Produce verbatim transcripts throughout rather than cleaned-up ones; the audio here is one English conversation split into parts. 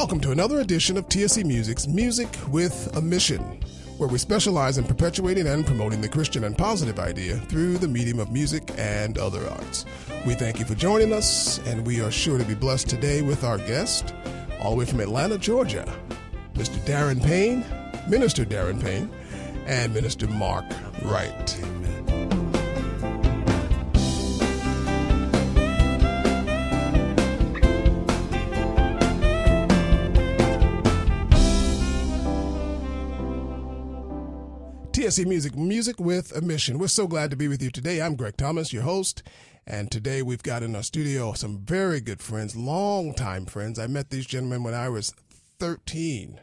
Welcome to another edition of T S C Music's Music with a Mission, where we specialize in perpetuating and promoting the Christian and positive idea through the medium of music and other arts. We thank you for joining us, and we are sure to be blessed today with our guest, all the way from Atlanta, Georgia, Mister Darren Payne, Minister Darren Payne, and Minister Mark Wright. T S C Music, Music with a Mission. We're so glad to be with you today. I'm Greg Thomas, your host, and today we've got in our studio some very good friends, longtime friends. I met these gentlemen when I was thirteen.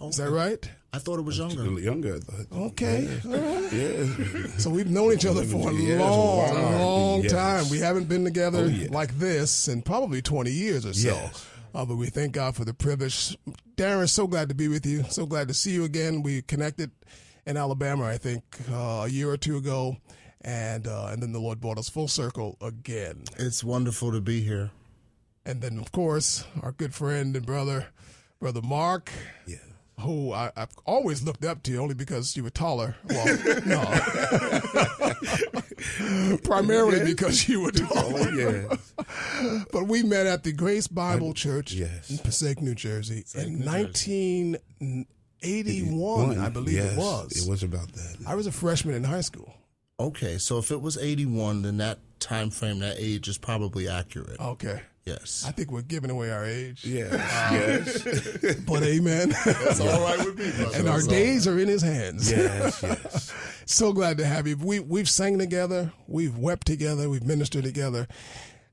Okay. Is that right? I thought it was younger. Younger, I thought. Okay. Yeah. All right. Yeah. So we've known each other for a yes. long, long yes. time. We haven't been together oh, yes. like this in probably twenty years or so. Yes. Uh, but we thank God for the privilege. Darren, so glad to be with you. So glad to see you again. We connected in Alabama, I think, uh, a year or two ago, and uh, and then the Lord brought us full circle again. It's wonderful to be here. And then, of course, our good friend and brother, Brother Mark, yeah. who I, I've always looked up to, only because you were taller. Well, no. Primarily yes. because you were taller. Oh, yes. But we met at the Grace Bible I, Church yes. in Passaic, New Jersey, Passaic, in nineteen eighty-one, I believe yes, it was. It was about that. I was a freshman in high school. Okay, so if it was eighty-one, then that time frame, that age is probably accurate. Okay. Yes. I think we're giving away our age. Yes. Uh, yes. But amen. That's all right with me, brother. And our days are in his hands. Yes, yes. So glad to have you. We, we've sang together. We've wept together. We've ministered together.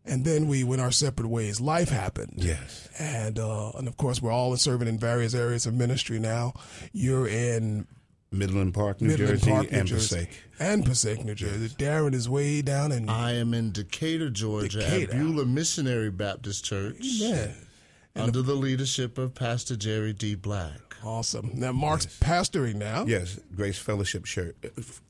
And then we went our separate ways. Life happened. Yes. And, uh, and of course, we're all serving in various areas of ministry now. You're in Midland Park, New Midland Jersey, Park, New and Jersey. Passaic. And Passaic, New Jersey. Yes. Darren is way down in... I am in Decatur, Georgia, Decatur. At Beulah Missionary Baptist Church. Amen. Under the, the leadership of Pastor Jerry D. Black. Awesome. Now, Mark's yes. pastoring now. Yes, Grace Fellowship Church,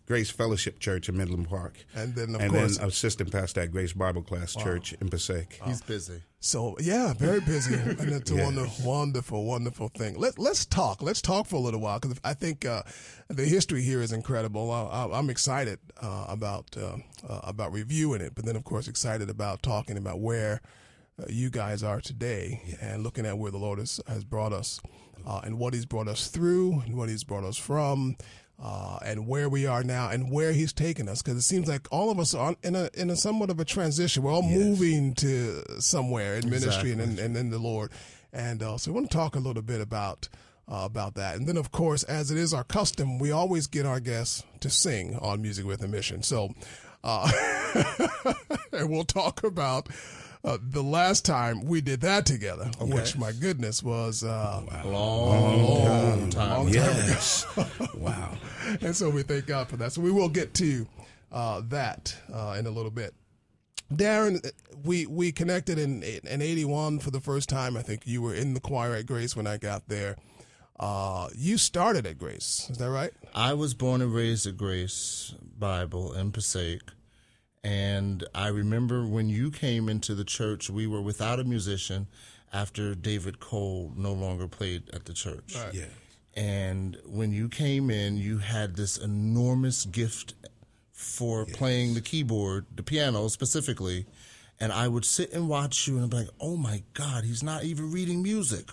Grace Fellowship Church in Midland Park, and then of and course, then assistant pastor at Grace Bible Class wow. Church in Passaic. He's busy. So yeah, very busy, and it's a yes. wonderful, wonderful, wonderful thing. Let Let's talk. Let's talk for a little while because I think uh, the history here is incredible. I, I, I'm excited uh, about uh, uh, about reviewing it, but then of course excited about talking about where uh, you guys are today yes. and looking at where the Lord has, has brought us. Uh, and what he's brought us through and what he's brought us from uh, and where we are now and where he's taken us. Because it seems like all of us are in a in a somewhat of a transition. We're all yes. moving to somewhere in ministry exactly. and, and, and in the Lord. And uh, so we want to talk a little bit about uh, about that. And then, of course, as it is our custom, we always get our guests to sing on Music with a Mission. So uh, and we'll talk about Uh, the last time we did that together, okay. which, my goodness, was uh, wow. long, long, long time, long time yes. ago. Wow. And so we thank God for that. So we will get to uh, that uh, in a little bit. Darren, we we connected in, in eighty-one for the first time. I think you were in the choir at Grace when I got there. Uh, you started at Grace. Is that right? I was born and raised at Grace Bible in Passaic. And I remember when you came into the church, we were without a musician after David Cole no longer played at the church. Right. Yeah. And when you came in, you had this enormous gift for yes. playing the keyboard, the piano specifically. And I would sit and watch you and I'd be like, oh, my God, he's not even reading music.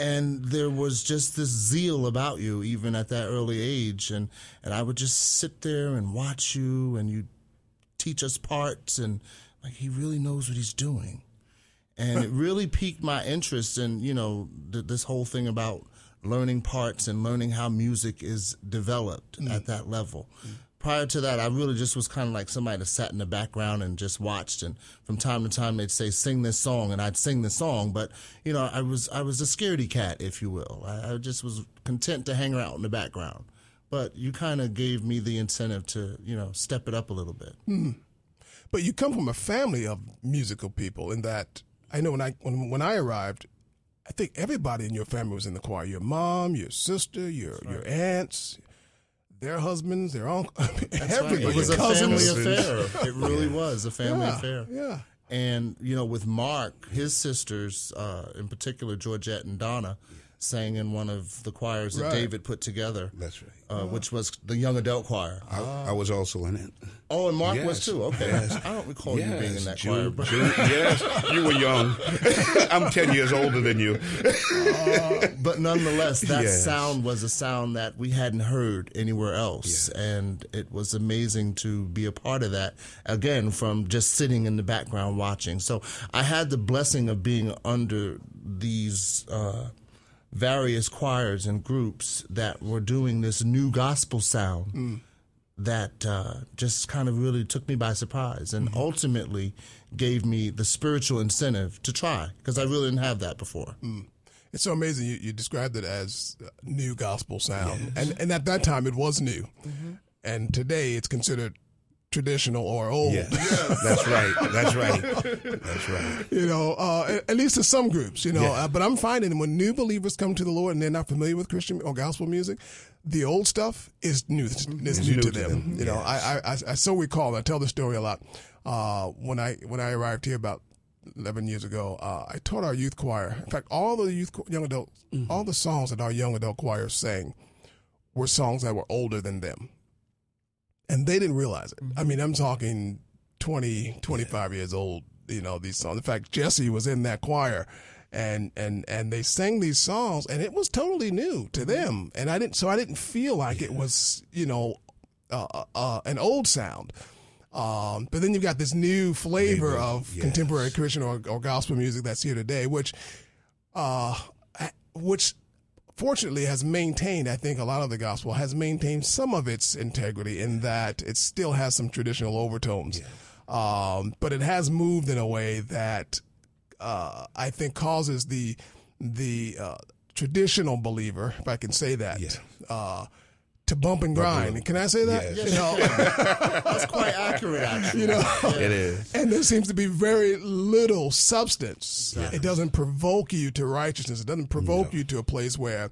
And there was just this zeal about you, even at that early age. And, and I would just sit there and watch you and you teach us parts, and like he really knows what he's doing, and it really piqued my interest in, you know, th- this whole thing about learning parts and learning how music is developed mm. at that level. Mm. Prior to that, I really just was kind of like somebody that sat in the background and just watched, and from time to time they'd say, sing this song, and I'd sing the song, but, you know, I was I was a scaredy cat, if you will. I, I just was content to hang out in the background. But you kind of gave me the incentive to, you know, step it up a little bit. Hmm. But you come from a family of musical people in that, I know when I when, when I arrived, I think everybody in your family was in the choir. Your mom, your sister, your right. your aunts, their husbands, their uncles, everybody. Right. It was your a cousins. Family affair. It really yeah. was a family yeah. affair. Yeah. And, you know, with Mark, his sisters, uh, in particular, Georgette and Donna, sang in one of the choirs right. that David put together. That's right. Uh, oh. Which was the young adult choir. I, oh. I was also in it. Oh, and Mark yes. was too. Okay. Yes. I don't recall yes. you being in that June, choir. But. June, yes, you were young. I'm ten years older than you. uh, but nonetheless, that yes. sound was a sound that we hadn't heard anywhere else. Yes. And it was amazing to be a part of that, again, from just sitting in the background watching. So I had the blessing of being under these uh various choirs and groups that were doing this new gospel sound mm. that uh, just kind of really took me by surprise and mm-hmm. ultimately gave me the spiritual incentive to try, because I really didn't have that before. Mm. It's so amazing. You, you described it as new gospel sound. Yes. And, and at that time, it was new. Mm-hmm. And today, it's considered traditional or old. Yes. Yes. That's right. That's right. That's right. You know, uh, at least to some groups, you know, yes. uh, but I'm finding when new believers come to the Lord and they're not familiar with Christian or gospel music, the old stuff is new, is new, new to them. To them. You yes. know, I, I, I so recall, I tell the story a lot. Uh, when I, when I arrived here about eleven years ago, uh, I taught our youth choir. In fact, all the youth, young adults, mm-hmm. all the songs that our young adult choir sang were songs that were older than them. And they didn't realize it. I mean, I'm talking twenty, twenty-five years old, you know, these songs. In fact, Jesse was in that choir, and, and, and they sang these songs, and it was totally new to them. And I didn't, so I didn't feel like it was, you know, uh, uh, an old sound. Um, but then you've got this new flavor Maybe, of yes. contemporary Christian or, or gospel music that's here today, which, uh, which, fortunately has maintained, I think a lot of the gospel has maintained some of its integrity in that it still has some traditional overtones. Yeah. Um, but it has moved in a way that uh, I think causes the the uh, traditional believer, if I can say that, yeah. uh, to bump and grind. Bump. Can I say that? Yes. You know, that's quite accurate, actually. You know? Yeah. It is. And there seems to be very little substance. Exactly. It doesn't provoke you to righteousness. It doesn't provoke no. you to a place where,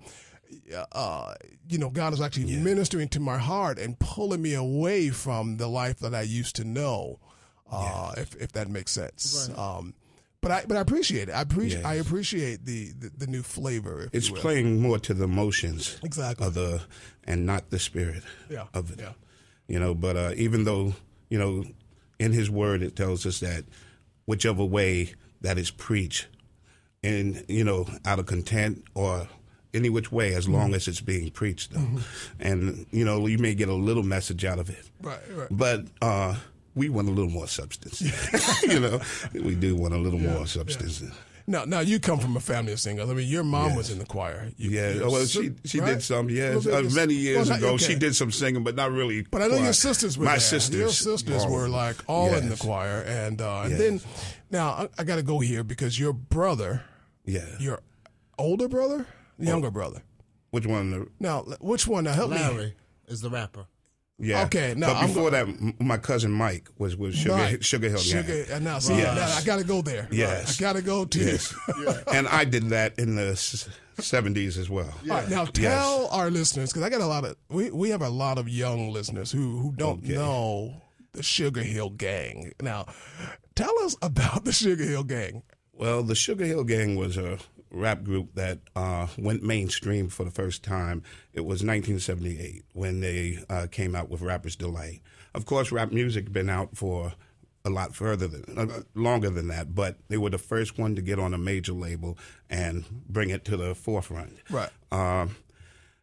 uh, you know, God is actually yeah. ministering to my heart and pulling me away from the life that I used to know, uh, yes. if, if that makes sense. Right. Um, But I but I appreciate it. I appreciate yes. I appreciate the, the, the new flavor. If it's playing more to the emotions, exactly, of the and not the spirit yeah. of it. Yeah. You know, but uh, even though, you know, in His Word it tells us that whichever way that is preached, and you know, out of content or any which way, as mm-hmm. long as it's being preached, though, mm-hmm. and you know, you may get a little message out of it. Right. Right. But. Uh, We want a little more substance, you know. We do want a little yeah, more substance. Yeah. Now, now you come from a family of singers. I mean, your mom yes. was in the choir. You, yeah, well, she she right? did some. Yes, uh, many years well, not, ago, okay. she did some singing, but not really. But I know choir. Your sisters were. My there. sisters, your sisters all, were like all yes. in the choir, and uh, yes. and then now I, I got to go here because your brother, yeah, your older brother, younger oh. brother. Which one? Now, which one? Now help Larry me. Larry is the rapper. Yeah. Okay. Now, but before I'm, that, my cousin Mike was with Sugar, right. Sugar Hill Gang. Sugar, now, see, yes. now, I got to go there. Yes. I got to go to yes. yeah. And I did that in the seventies as well. Yeah. All right, now, tell yes. our listeners, because I got a lot of, we, we have a lot of young listeners who, who don't okay. know the Sugar Hill Gang. Now, tell us about the Sugar Hill Gang. Well, the Sugar Hill Gang was a rap group that uh, went mainstream for the first time. It was nineteen seventy-eight when they uh, came out with Rapper's Delight. Of course, rap music had been out for a lot further than, uh, longer than that, but they were the first one to get on a major label and bring it to the forefront. Right. Uh,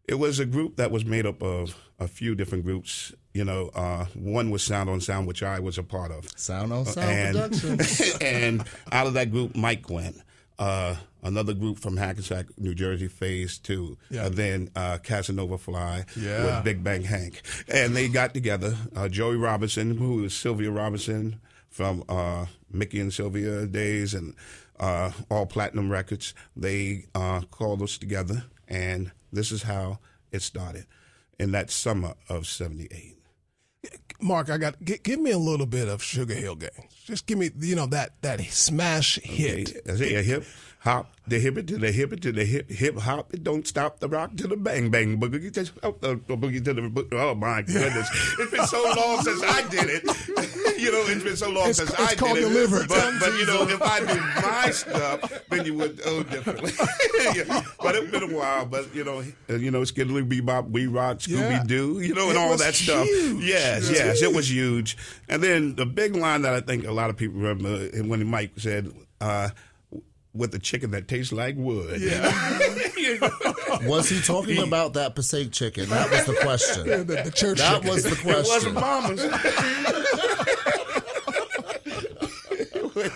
it was a group that was made up of a few different groups. You know, uh, one was Sound On Sound, which I was a part of. Sound On Sound and, Productions. And out of that group, Mike went. Uh, another group from Hackensack, New Jersey, Phase two. Yeah. Uh, then uh, Casanova Fly yeah. with Big Bang Hank. And they got together. Uh, Joey Robinson, who was Sylvia Robinson from uh, Mickey and Sylvia days and uh, All Platinum Records, they uh, called us together. And this is how it started in that summer of seventy-eight. Mark, I got g- give me a little bit of Sugar Hill Gang. Just give me, you know, that that smash hit. Okay. Is it a hip hop? The hippie to the hippie to the hip hip hop. It don't stop the rock to the bang bang boogie to the boogie to the. Oh my goodness! It's been so long since I did it. You know, it's been so long it's, since it's I did it. It's called liver. But, but you know, if I did my stuff, then you would oh differently. Yeah. But it's been a while. But you know, you know, Skiddly Bebop, We Rock, Scooby Doo, you know, and it all that huge. stuff. Yes, yeah. yes, it was huge. And then the big line that I think a lot of people remember when Mike said. Uh, with a chicken that tastes like wood. Yeah. Was he talking about that Passaic chicken? That was the question. Yeah, the, the church that chicken. was the question. It wasn't mama's.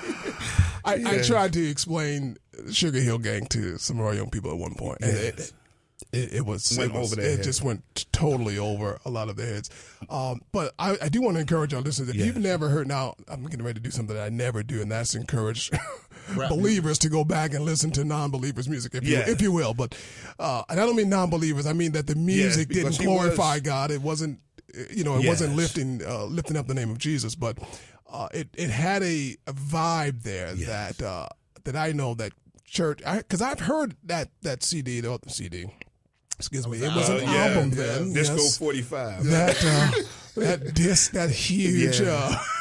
I, yeah. I tried to explain Sugar Hill Gang to some of our young people at one point. And yeah. it, it, it was... Went it was, over their It head. just went totally over a lot of their heads. Um, but I, I do want to encourage our listeners, if yes. you've never heard... Now, I'm getting ready to do something that I never do, and that's encourage... Rap. Believers to go back and listen to non-believers' music, if, yeah. you, if you will. But uh, and I don't mean non-believers. I mean that the music yes, didn't glorify was. God. It wasn't, you know, it yes. wasn't lifting uh, lifting up the name of Jesus. But uh, it it had a, a vibe there yes. that uh, that I know that church because I've heard that that C D the C D. Excuse me. It was an uh, yeah, album yeah. then. Disco yes. forty-five. That uh, that disc, that huge yeah.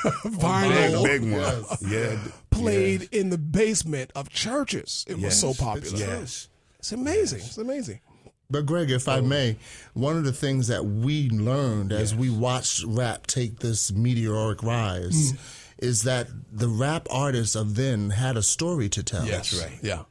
uh, vinyl, big, big one, yes. yeah. played yes. in the basement of churches. It yes. was so popular. It's, yes. it's amazing. Yes. It's amazing. But Greg, if oh. I may, one of the things that we learned yes. as we watched rap take this meteoric rise mm. is that the rap artists of then had a story to tell. Yes. That's right. Yeah.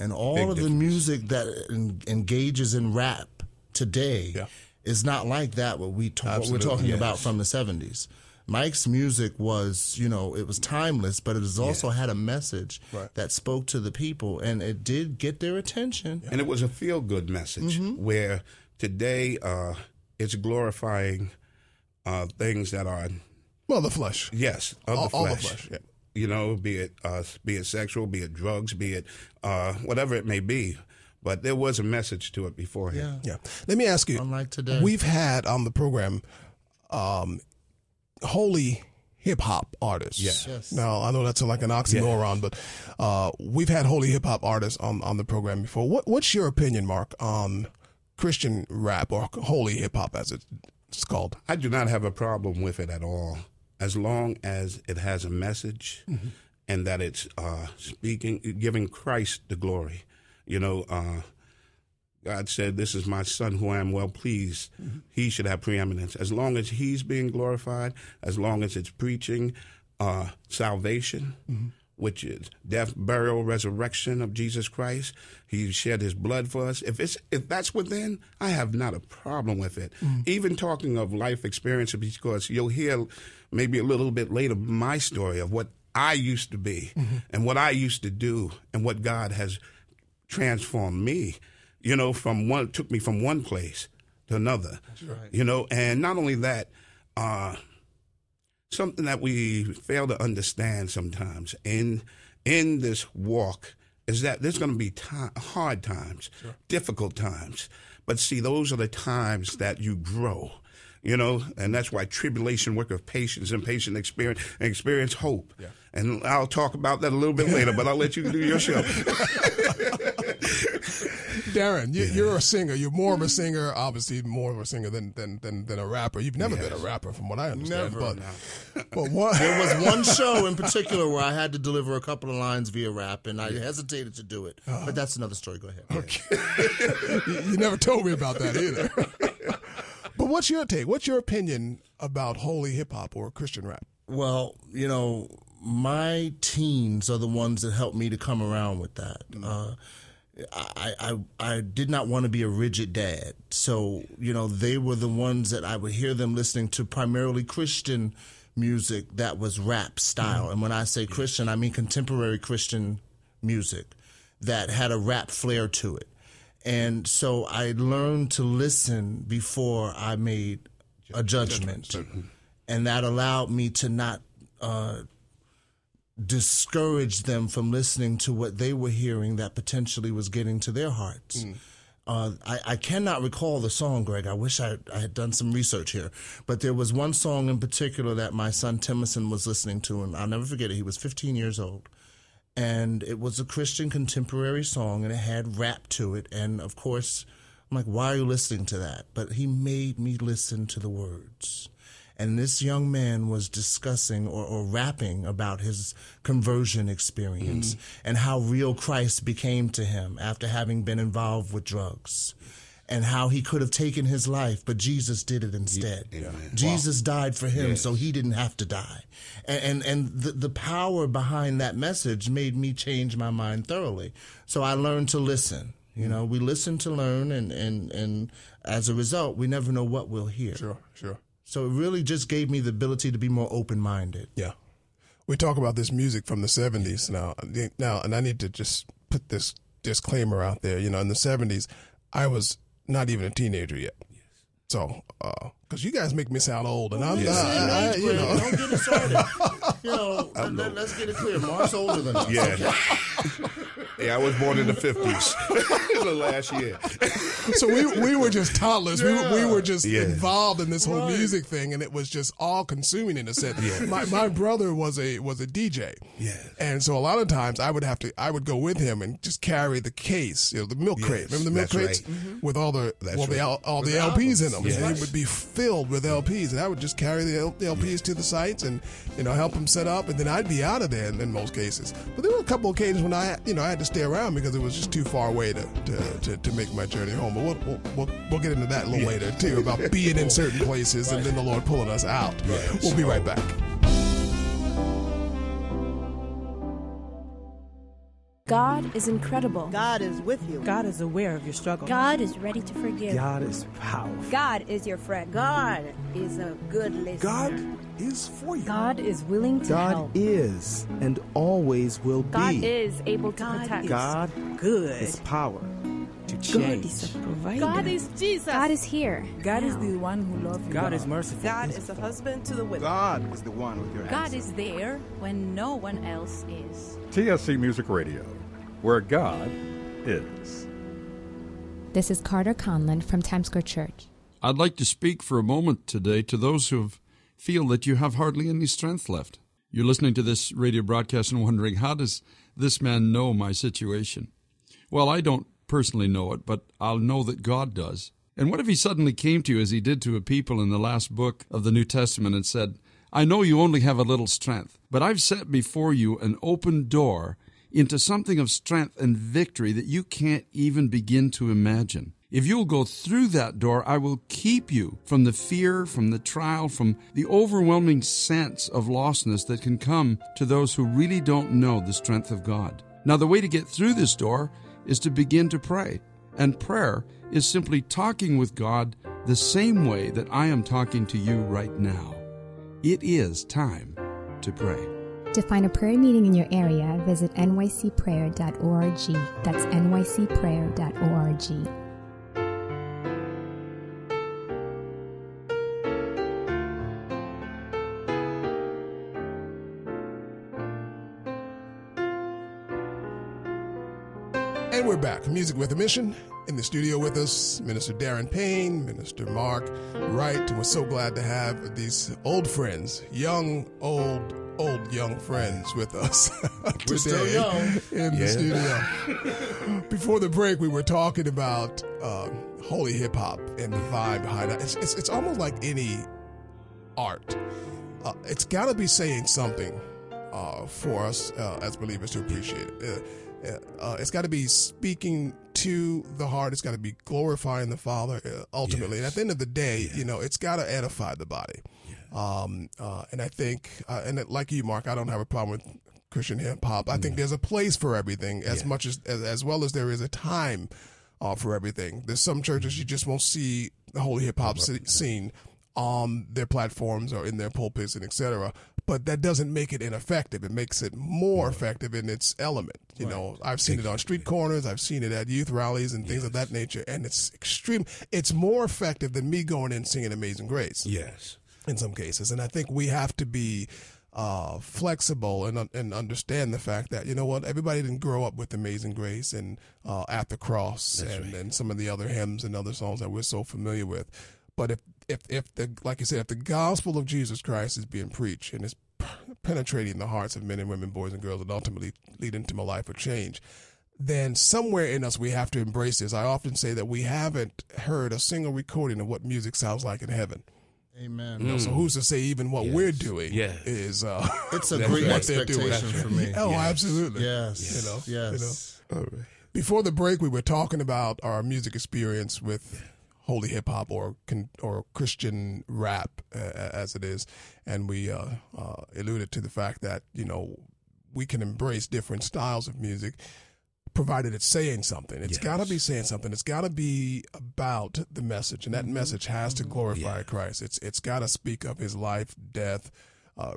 And all Big of difference. the music that en- engages in rap today yeah. is not like that, what, we ta- what we're talking yes. about from the seventies. Mike's music was, you know, it was timeless, but it was also yes. had a message right. that spoke to the people, and it did get their attention. Yeah. And it was a feel-good message mm-hmm. where today uh, it's glorifying uh, things that are... Well, the flesh. Yes, of all, the flesh. All the flesh, yeah. You know, be it uh, be it sexual, be it drugs, be it uh, whatever it may be. But there was a message to it beforehand. Yeah. yeah. Let me ask you. Unlike today. We've had on the program um, holy hip-hop artists. Yes. yes. Now, I know that's like an oxymoron, yes. but uh, we've had holy hip-hop artists on, on the program before. What, what's your opinion, Mark, on Christian rap or holy hip-hop as it's called? I do not have a problem with it at all. As long as it has a message mm-hmm. and that it's uh, speaking, giving Christ the glory. You know, uh, God said, this is my son who I am well pleased. Mm-hmm. He should have preeminence. As long as he's being glorified, as long as it's preaching uh, salvation, mm-hmm. which is death, burial, resurrection of Jesus Christ. He shed his blood for us. If it's if that's within, I have not a problem with it. Mm-hmm. Even talking of life experiences, because you'll hear... maybe a little bit later, my story of what I used to be mm-hmm. and what I used to do and what God has transformed me, you know, from one, took me from one place to another, That's right. you know, and not only that, uh, something that we fail to understand sometimes in, in this walk is that there's going to be time, hard times, sure. difficult times, but see, those are the times that you grow. You know, and that's why tribulation worketh patience, and patient experience, experience hope. Yeah. And I'll talk about that a little bit later, but I'll let you do your show. Darren, you, yeah. you're a singer. You're more of a singer, obviously more of a singer than than than, than a rapper. You've never yes. been a rapper, from what I understand. Never. But, no. but what? There was one show in particular where I had to deliver a couple of lines via rap, and I hesitated to do it. Uh, but that's another story. Go ahead. Okay. you, you never told me about that either. But what's your take? What's your opinion about holy hip-hop or Christian rap? Well, you know, my teens are the ones that helped me to come around with that. Uh, I, I I did not want to be a rigid dad. So, you know, they were the ones that I would hear them listening to primarily Christian music that was rap style. Mm-hmm. And when I say Christian, I mean contemporary Christian music that had a rap flair to it. And so I learned to listen before I made a judgment. And that allowed me to not uh, discourage them from listening to what they were hearing that potentially was getting to their hearts. Mm. Uh, I, I cannot recall the song, Greg. I wish I, I had done some research here. But there was one song in particular that my son, Timmerson, was listening to. And I'll never forget it. He was fifteen years old. and it was a Christian contemporary song, and it had rap to it. And, of course, I'm like, why are you listening to that? But he made me listen to the words. And this young man was discussing or, or rapping about his conversion experience mm. and how real Christ became to him after having been involved with drugs, and how he could have taken his life, but Jesus did it instead. Yeah. Jesus wow. died for him, yes. so he didn't have to die. And and, and the, the power behind that message made me change my mind thoroughly. So I learned to listen. You know, we listen to learn, and, and, and as a result, we never know what we'll hear. Sure, sure. So it really just gave me the ability to be more open-minded. Yeah. We talk about this music from the seventies now. Now, and I need to just put this disclaimer out there. You know, in the seventies, I was not even a teenager yet. So, uh, cause you guys make me sound old, and I'm yeah. not. I, you know. Don't get it started. You know, let, let, let's get it clear. Mark's older than us. Yeah. Okay. Yeah, I was born in the fifties, the last year. So we we were just toddlers. Yeah. We we were just yeah. involved in this whole right. music thing, and it was just all consuming in a sense. Yeah. My my brother was a was a D J. Yes. And so a lot of times I would have to I would go with him and just carry the case, you know, the milk yes. crate. Remember the milk That's crates right. mm-hmm. with all the That's well right. the all, all the L Ps in them. Yes. And they would be filled with L Ps, and I would just carry the L Ps to the sites and, you know, help them set up, and then I'd be out of there in, in most cases. But there were a couple occasions when I, you know, I had to stay around because it was just too far away to to, to, to make my journey home. But we'll, we'll, we'll, we'll get into that a little yeah. later, too, about being in certain places right. and then the Lord pulling us out. Right. We'll be right back. God is incredible. God is with you. God is aware of your struggle. God is ready to forgive. God is powerful. God is your friend. God is a good listener. God is for you. God is willing to God help. God is and always will be. God is able to God protect. Is God good. Is power to change. God is a provider. God is Jesus. God is here. God now. Is the one who loves you. God, God is merciful. God is a husband to the widow. God is the one with your answer. God is there when no one else is. T S C Music Radio. Where God is. This is Carter Conlon from Times Square Church. I'd like to speak for a moment today to those who feel that you have hardly any strength left. You're listening to this radio broadcast and wondering, how does this man know my situation? Well, I don't personally know it, but I'll know that God does. And what if he suddenly came to you as he did to a people in the last book of the New Testament and said, I know you only have a little strength, but I've set before you an open door into something of strength and victory that you can't even begin to imagine. If you'll go through that door, I will keep you from the fear, from the trial, from the overwhelming sense of lostness that can come to those who really don't know the strength of God. Now, the way to get through this door is to begin to pray. And prayer is simply talking with God the same way that I am talking to you right now. It is time to pray. To find a prayer meeting in your area, visit N Y C prayer dot org. That's N Y C prayer dot org. And we're back. Music with a Mission. In the studio with us, Minister Darren Payne, Minister Mark Wright. We're so glad to have these old friends, young, old, old young friends with us today. We're still young. In yeah. the studio. Before the break, we were talking about uh, holy hip-hop and the vibe behind it. It's, it's, it's almost like any art. Uh, it's got to be saying something uh, for us uh, as believers to appreciate it. Uh, uh, it's got to be speaking to the heart. It's got to be glorifying the Father uh, ultimately. Yes. And at the end of the day, yes. you know, it's got to edify the body. Um, uh, and I think, uh, and it, like you, Mark, I don't have a problem with Christian hip hop. I no. think there's a place for everything as yeah. much as, as, as well as there is a time uh, for everything. There's some churches you just won't see the whole hip hop c- scene on their platforms or in their pulpits and et cetera. But that doesn't make it ineffective. It makes it more right. effective in its element. You right. know, I've seen exactly. it on street corners. I've seen it at youth rallies and things yes. of that nature. And it's extreme. It's more effective than me going in singing Amazing Grace. Yes. In some cases. And I think we have to be uh, flexible and and understand the fact that, you know what, everybody didn't grow up with Amazing Grace and uh, At the Cross and, right. and some of the other hymns and other songs that we're so familiar with. But if, if, if the, like you said, if the gospel of Jesus Christ is being preached and it's penetrating the hearts of men and women, boys and girls, and ultimately leading to a life of change, then somewhere in us we have to embrace this. I often say that we haven't heard a single recording of what music sounds like in heaven. Amen. Mm. You know, so who's to say even what yes. we're doing yes. is uh, it's a great right. expectation for me. Oh, yes. absolutely. Yes. You know. Yes. You know? All right. Before the break, we were talking about our music experience with holy hip hop or or Christian rap, uh, as it is, and we uh, uh, alluded to the fact that you know we can embrace different styles of music, provided it's saying something. It's yes. got to be saying something. It's got to be about the message, and that mm-hmm. message has to glorify yeah. Christ. It's it's got to speak of his life, death, uh,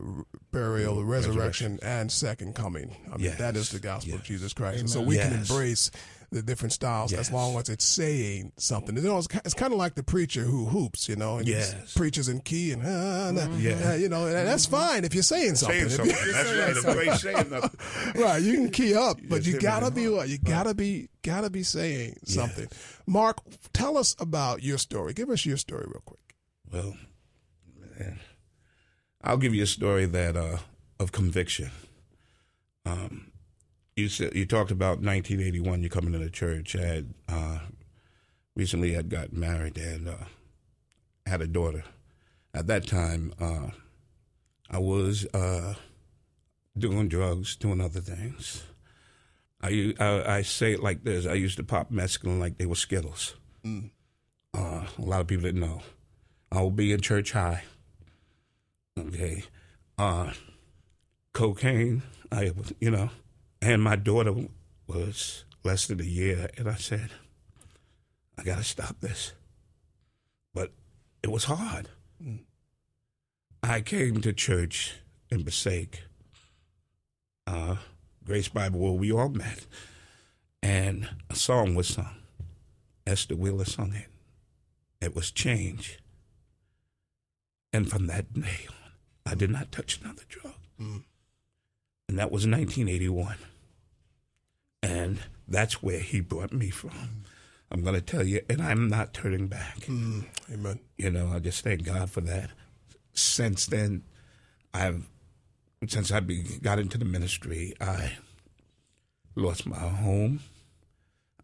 burial, mm-hmm. resurrection, resurrection, and second coming. I mean, yes. that is the gospel yes. of Jesus Christ. Amen. And so we yes. can embrace the different styles yes. as long as it's saying something. You know, it's, it's kind of like the preacher who hoops, you know, and yes. he preaches in key and, uh, nah, yeah. nah, you know, and that's fine if you're saying something. Saying something. If you're that's saying right. Something. Nothing. Right. You can key up, but you, you gotta be what? You gotta be, gotta be saying yes. something. Mark, tell us about your story. Give us your story real quick. Well, man, I'll give you a story that, uh, of conviction. Um, You said, you talked about nineteen eighty-one, you're coming to the church. I had uh, recently had got married and uh, had a daughter. At that time, uh, I was uh, doing drugs, doing other things. I, I, I say it like this. I used to pop mescaline like they were Skittles. Mm. Uh, a lot of people didn't know. I would be in church high. Okay. Uh, cocaine, I you know. And my daughter was less than a year, and I said, I got to stop this. But it was hard. Mm. I came to church in Passaic, uh, Grace Bible, where we all met, and a song was sung. Esther Wheeler sung it. It was Change. And from that day on, I did not touch another drug. Mm. And that was nineteen eighty-one. And that's where he brought me from. I'm going to tell you, and I'm not turning back. Mm, amen. You know, I just thank God for that. Since then, I've, since I got into the ministry, I lost my home.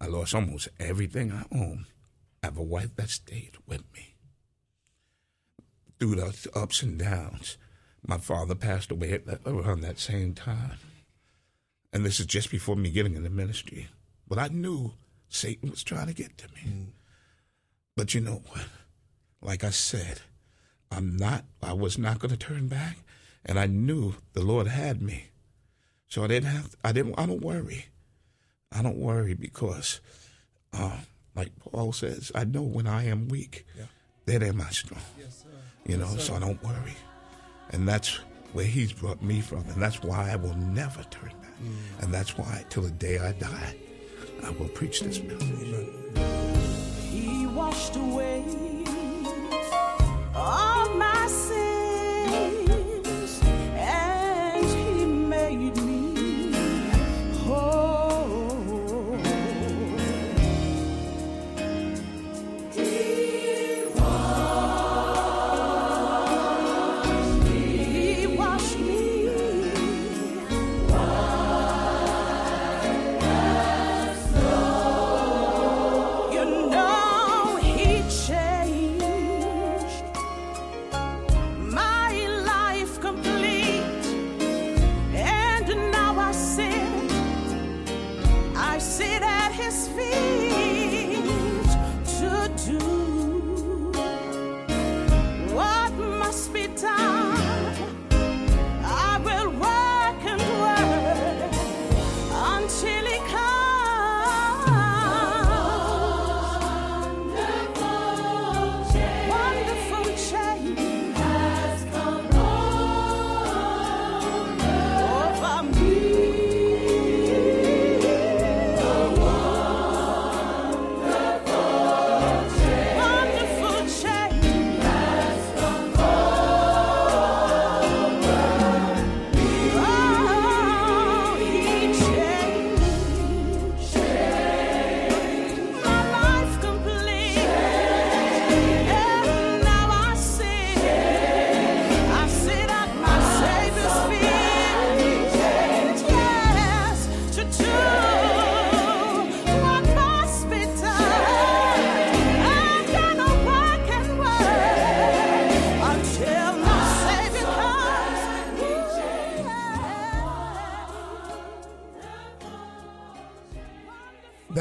I lost almost everything I own. I have a wife that stayed with me through the ups and downs. My father passed away at that, around that same time. And this is just before me getting into ministry. But I knew Satan was trying to get to me. Mm. But you know what? Like I said, I'm not, I was not going to turn back. And I knew the Lord had me. So I didn't have, I didn't, I don't worry. I don't worry because, uh, like Paul says, I know when I am weak, yeah. then am I strong. Yes, sir. You know, yes, sir. So I don't worry. And that's where he's brought me from. And that's why I will never turn back. Mm. And that's why, till the day I die, I will preach this message. He washed away all my sins, and he made me whole. He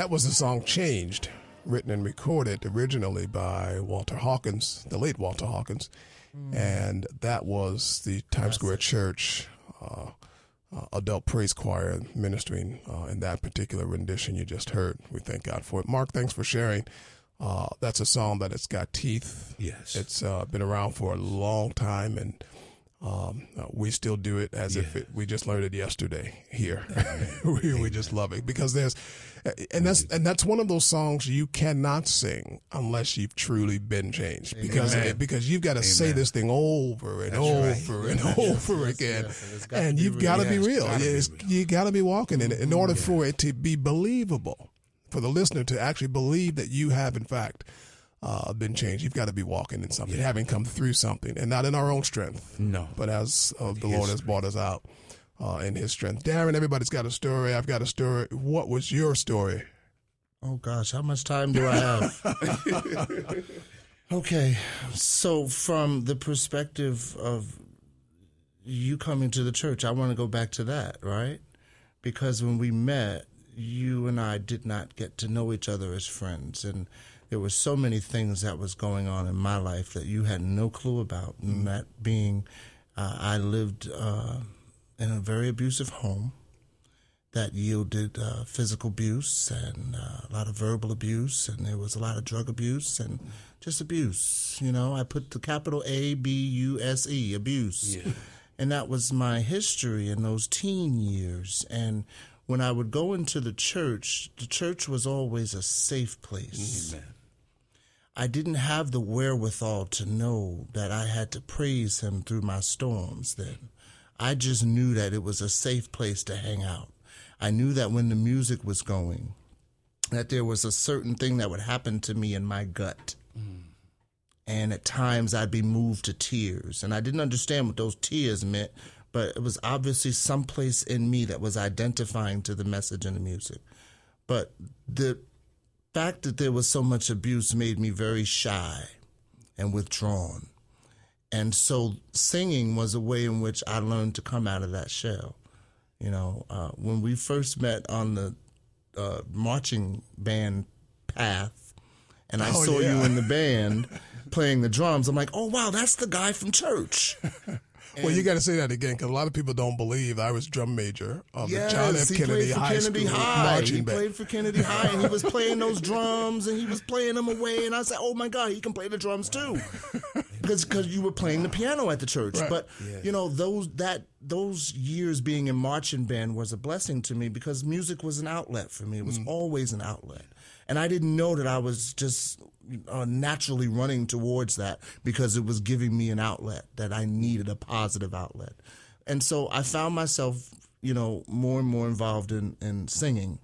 that was the song Changed, written and recorded originally by Walter Hawkins, the late Walter Hawkins. Mm. And that was the Times Square Church uh, uh, adult praise choir ministering uh, in that particular rendition you just heard. We thank God for it. Mark, thanks for sharing. Uh, that's a song that it's got teeth. Yes. It's uh, been around for a long time, and um, we still do it as yeah. if it, we just learned it yesterday here. we, we just love it because there's, and that's, and that's one of those songs you cannot sing unless you've truly been changed. Amen. Because, Amen. because you've got to Amen. say this thing over and that's over right. and that's over right. again. Yes. And, and you've got to be real. Gotta yes. be real. You got to be walking in it in order yeah. for it to be believable. For the listener to actually believe that you have, in fact, uh, been changed. You've got to be walking in something, yeah. having come through something, and not in our own strength. No. But as uh, the Lord has brought us out uh, in his strength. Darren, everybody's got a story. I've got a story. What was your story? Oh, gosh, how much time do I have? Okay, so from the perspective of you coming to the church, I want to go back to that, right? Because when we met, you and I did not get to know each other as friends, and there were so many things that was going on in my life that you had no clue about, and that being uh, I lived uh, in a very abusive home that yielded uh, physical abuse and uh, a lot of verbal abuse, and there was a lot of drug abuse and just abuse. You know, I put the capital A B U S E, abuse, yeah. and that was my history in those teen years. And when I would go into the church, the church was always a safe place. Amen. I didn't have the wherewithal to know that I had to praise him through my storms then. I just knew that it was a safe place to hang out. I knew that when the music was going, that there was a certain thing that would happen to me in my gut. Mm. And at times I'd be moved to tears. And I didn't understand what those tears meant, but it was obviously someplace in me that was identifying to the message and the music. But the fact that there was so much abuse made me very shy and withdrawn. And so singing was a way in which I learned to come out of that shell. You know, uh, when we first met on the uh, marching band path, and I oh, saw yeah. you in the band playing the drums, I'm like, oh, wow, that's the guy from church. And well, you got to say that again, because a lot of people don't believe I was drum major of yes, the John F. Kennedy High Kennedy School High. marching band. He played for Kennedy High, and he was playing those drums, and he was playing them away. And I said, oh, my God, he can play the drums, too, because because you were playing the piano at the church. Right. But, yes. you know, those that those years being in marching band was a blessing to me, because music was an outlet for me. It was mm. always an outlet. And I didn't know that I was just uh, naturally running towards that, because it was giving me an outlet that I needed, a positive outlet. And so I found myself, you know, more and more involved in, in singing.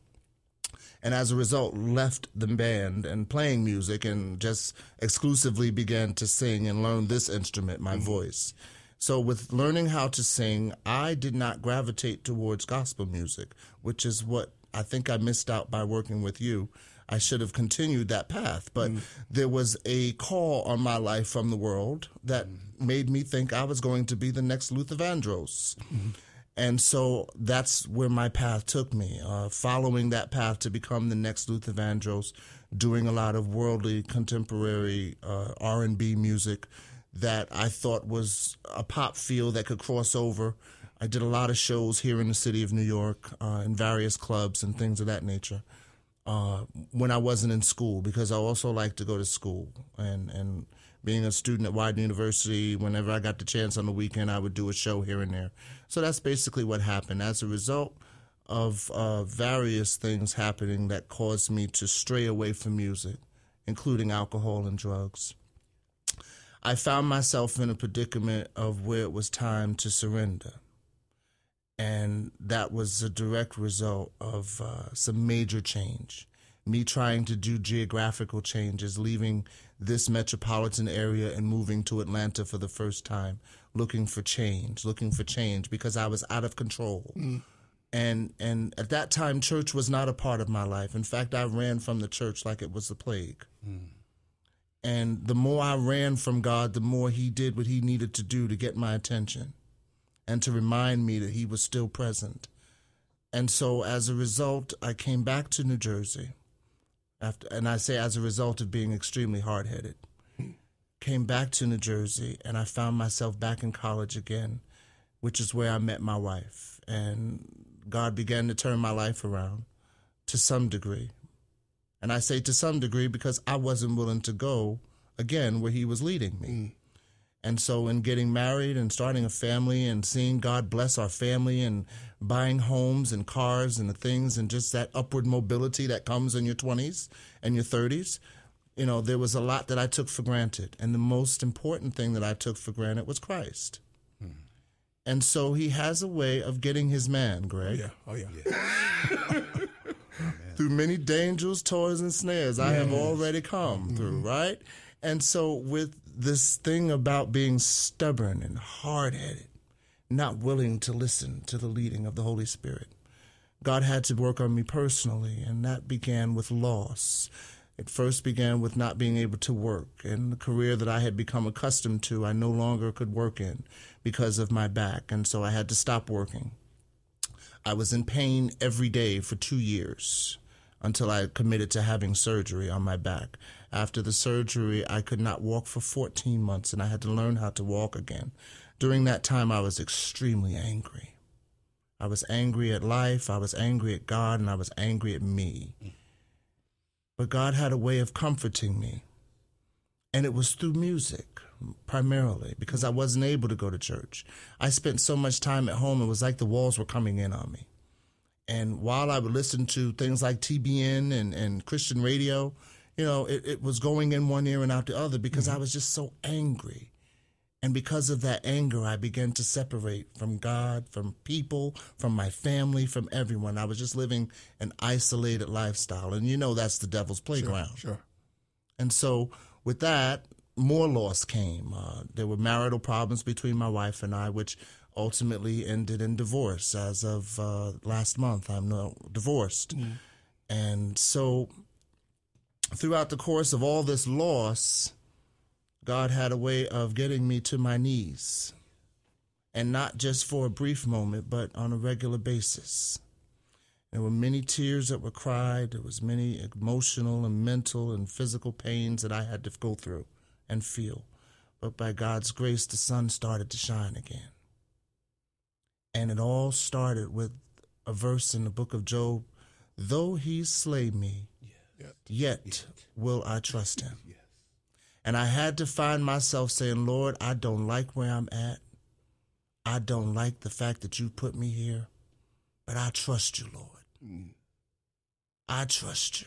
And as a result, left the band and playing music and just exclusively began to sing and learn this instrument, my mm-hmm. voice. So with learning how to sing, I did not gravitate towards gospel music, which is what I think I missed out by working with you. I should have continued that path, but mm. there was a call on my life from the world that mm. made me think I was going to be the next Luther Vandross. Mm. And so that's where my path took me, uh, following that path to become the next Luther Vandross, doing a lot of worldly, contemporary uh, R and B music that I thought was a pop feel that could cross over. I did a lot of shows here in the city of New York uh, in various clubs and things of that nature. Uh, when I wasn't in school, because I also like to go to school, and, and being a student at Widener University, whenever I got the chance on the weekend, I would do a show here and there. So that's basically what happened. As a result of uh, various things happening that caused me to stray away from music, including alcohol and drugs, I found myself in a predicament of where it was time to surrender. And that was a direct result of uh, some major change. Me trying to do geographical changes, leaving this metropolitan area and moving to Atlanta for the first time, looking for change, looking for change, because I was out of control. Mm. And and at that time, church was not a part of my life. In fact, I ran from the church like it was the plague. Mm. And the more I ran from God, the more he did what he needed to do to get my attention and to remind me that he was still present. And so as a result, I came back to New Jersey after, and I say as a result of being extremely hard-headed. Came back to New Jersey, and I found myself back in college again, which is where I met my wife. And God began to turn my life around to some degree. And I say to some degree because I wasn't willing to go, again, where he was leading me. Mm. And so in getting married and starting a family and seeing God bless our family and buying homes and cars and the things and just that upward mobility that comes in your twenties and your thirties, you know, there was a lot that I took for granted. And the most important thing that I took for granted was Christ. Mm. And so he has a way of getting his man, Greg. Yeah. Oh, yeah. yeah. Oh, through many dangers, toils, and snares, yes. I have already come mm-hmm. through, right? And so with this thing about being stubborn and hard-headed, not willing to listen to the leading of the Holy Spirit, God had to work on me personally, and that began with loss. It first began with not being able to work, and the career that I had become accustomed to, I no longer could work in because of my back, and so I had to stop working. I was in pain every day for two years until I committed to having surgery on my back. After the surgery, I could not walk for fourteen months, and I had to learn how to walk again. During that time, I was extremely angry. I was angry at life, I was angry at God, and I was angry at me. But God had a way of comforting me, and it was through music. Primarily because I wasn't able to go to church. I spent so much time at home, it was like the walls were coming in on me. And while I would listen to things like T B N and, and Christian radio, you know, it, it was going in one ear and out the other because mm-hmm. I was just so angry. And because of that anger, I began to separate from God, from people, from my family, from everyone. I was just living an isolated lifestyle. And you know, that's the devil's playground. Sure. sure. And so with that, more loss came. Uh, there were marital problems between my wife and I, which ultimately ended in divorce. As of uh, last month, I'm now divorced. Mm. And so throughout the course of all this loss, God had a way of getting me to my knees. And not just for a brief moment, but on a regular basis. There were many tears that were cried. There was many emotional and mental and physical pains that I had to go through and feel. But by God's grace, the sun started to shine again. And it all started with a verse in the book of Job, though he slay me, yet, yet, yet. will I trust him. Yes. And I had to find myself saying, Lord, I don't like where I'm at. I don't like the fact that you put me here, but I trust you, Lord. Mm. I trust you.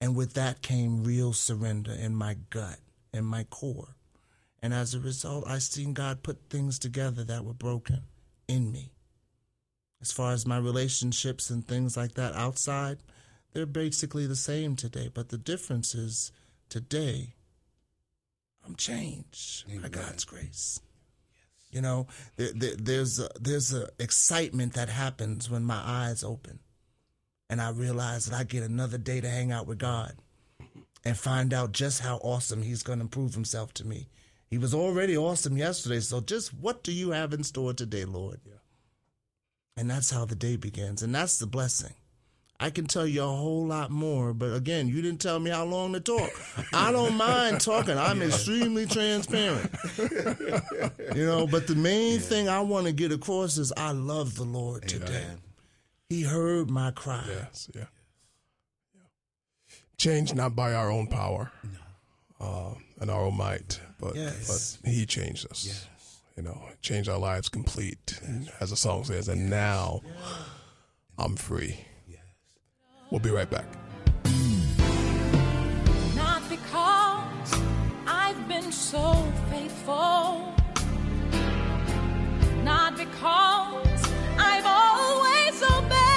And with that came real surrender in my gut, in my core. And as a result, I seen God put things together that were broken in me. As far as my relationships and things like that outside, they're basically the same today. But the difference is today, I'm changed Amen. by God's grace. Yes. You know, there, there, there's a, there's a excitement that happens when my eyes open. And I realize that I get another day to hang out with God and find out just how awesome he's going to prove himself to me. He was already awesome yesterday, so just what do you have in store today, Lord? Yeah. And that's how the day begins, and that's the blessing. I can tell you a whole lot more, but again, you didn't tell me how long to talk. I don't mind talking. I'm yeah. extremely transparent. You know, but the main yeah. thing I want to get across is I love the Lord Amen. today. He heard my cry. Yes, yeah. Changed not by our own power no. uh, and our own might, but, yes. but he changed us. Yes. You know, changed our lives complete, yes. as the song says, and yes. now yes. I'm free. Yes. We'll be right back. Not because I've been so faithful, not because I've always obeyed.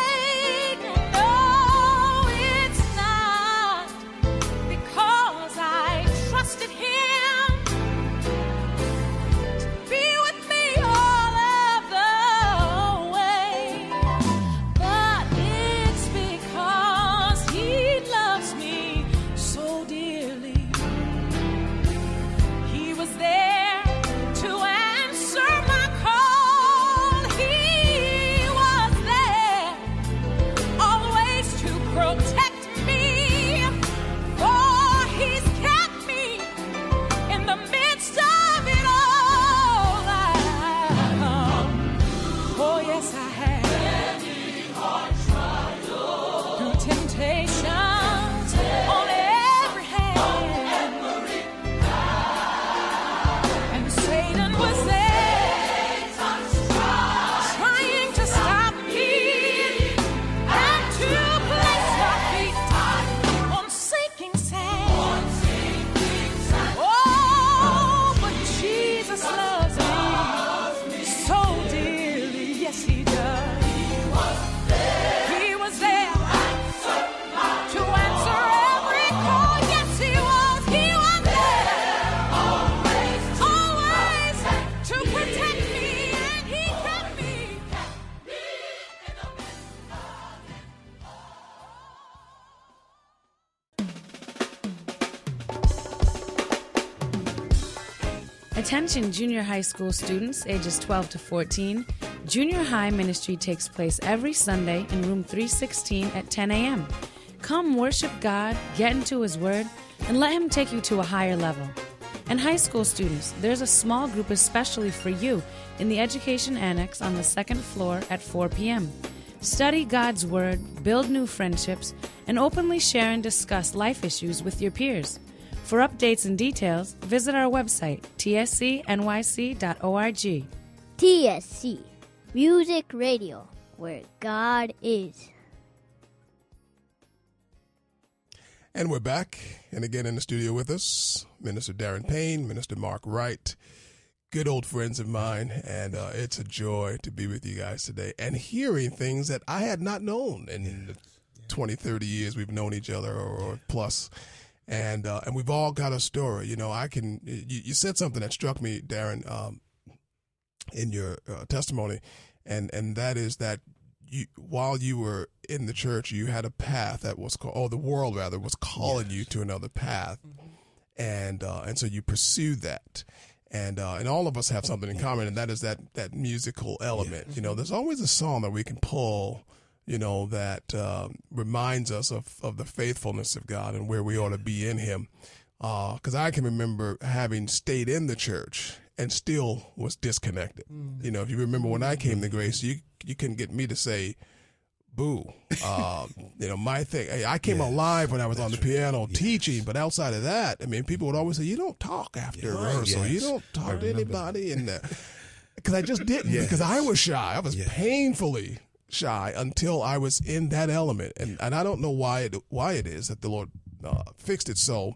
Attention junior high school students ages twelve to fourteen. Junior high ministry takes place every Sunday in room three sixteen at ten a.m. Come worship God, get into His Word, and let Him take you to a higher level. And high school students, there's a small group especially for you in the Education Annex on the second floor at four p.m. Study God's Word, build new friendships, and openly share and discuss life issues with your peers. For updates and details, visit our website, T S C N Y C dot org. T S C Music Radio, where God is. And we're back, and again in the studio with us, Minister Darren Payne, Minister Mark Wright, good old friends of mine, and uh, it's a joy to be with you guys today and hearing things that I had not known in the twenty, thirty years we've known each other or, or plus. And uh, and we've all got a story. You know, I can. You, you said something that struck me, Darren, um, in your uh, testimony, and and that is that you, while you were in the church, you had a path that was called, or the world rather, was calling yes. you to another path, mm-hmm. and uh, and so you pursued that. And uh, and all of us have something in common, and that is that that musical element. Yes. You know, there's always a song that we can pull. You know, that um, reminds us of, of the faithfulness of God and where we ought to be in Him. Because uh, I can remember having stayed in the church and still was disconnected. Mm-hmm. You know, if you remember when I came to Grace, you you couldn't get me to say, boo. Uh, you know, my thing, hey, I came yeah, alive when I was on the piano right. teaching, but outside of that, I mean, people would always say, you don't talk after yeah, rehearsal. Yes. You don't talk to anybody. And because I just didn't, yes. because I was shy. I was yes. painfully shy until I was in that element, and and I don't know why it why it is that the Lord uh, fixed it so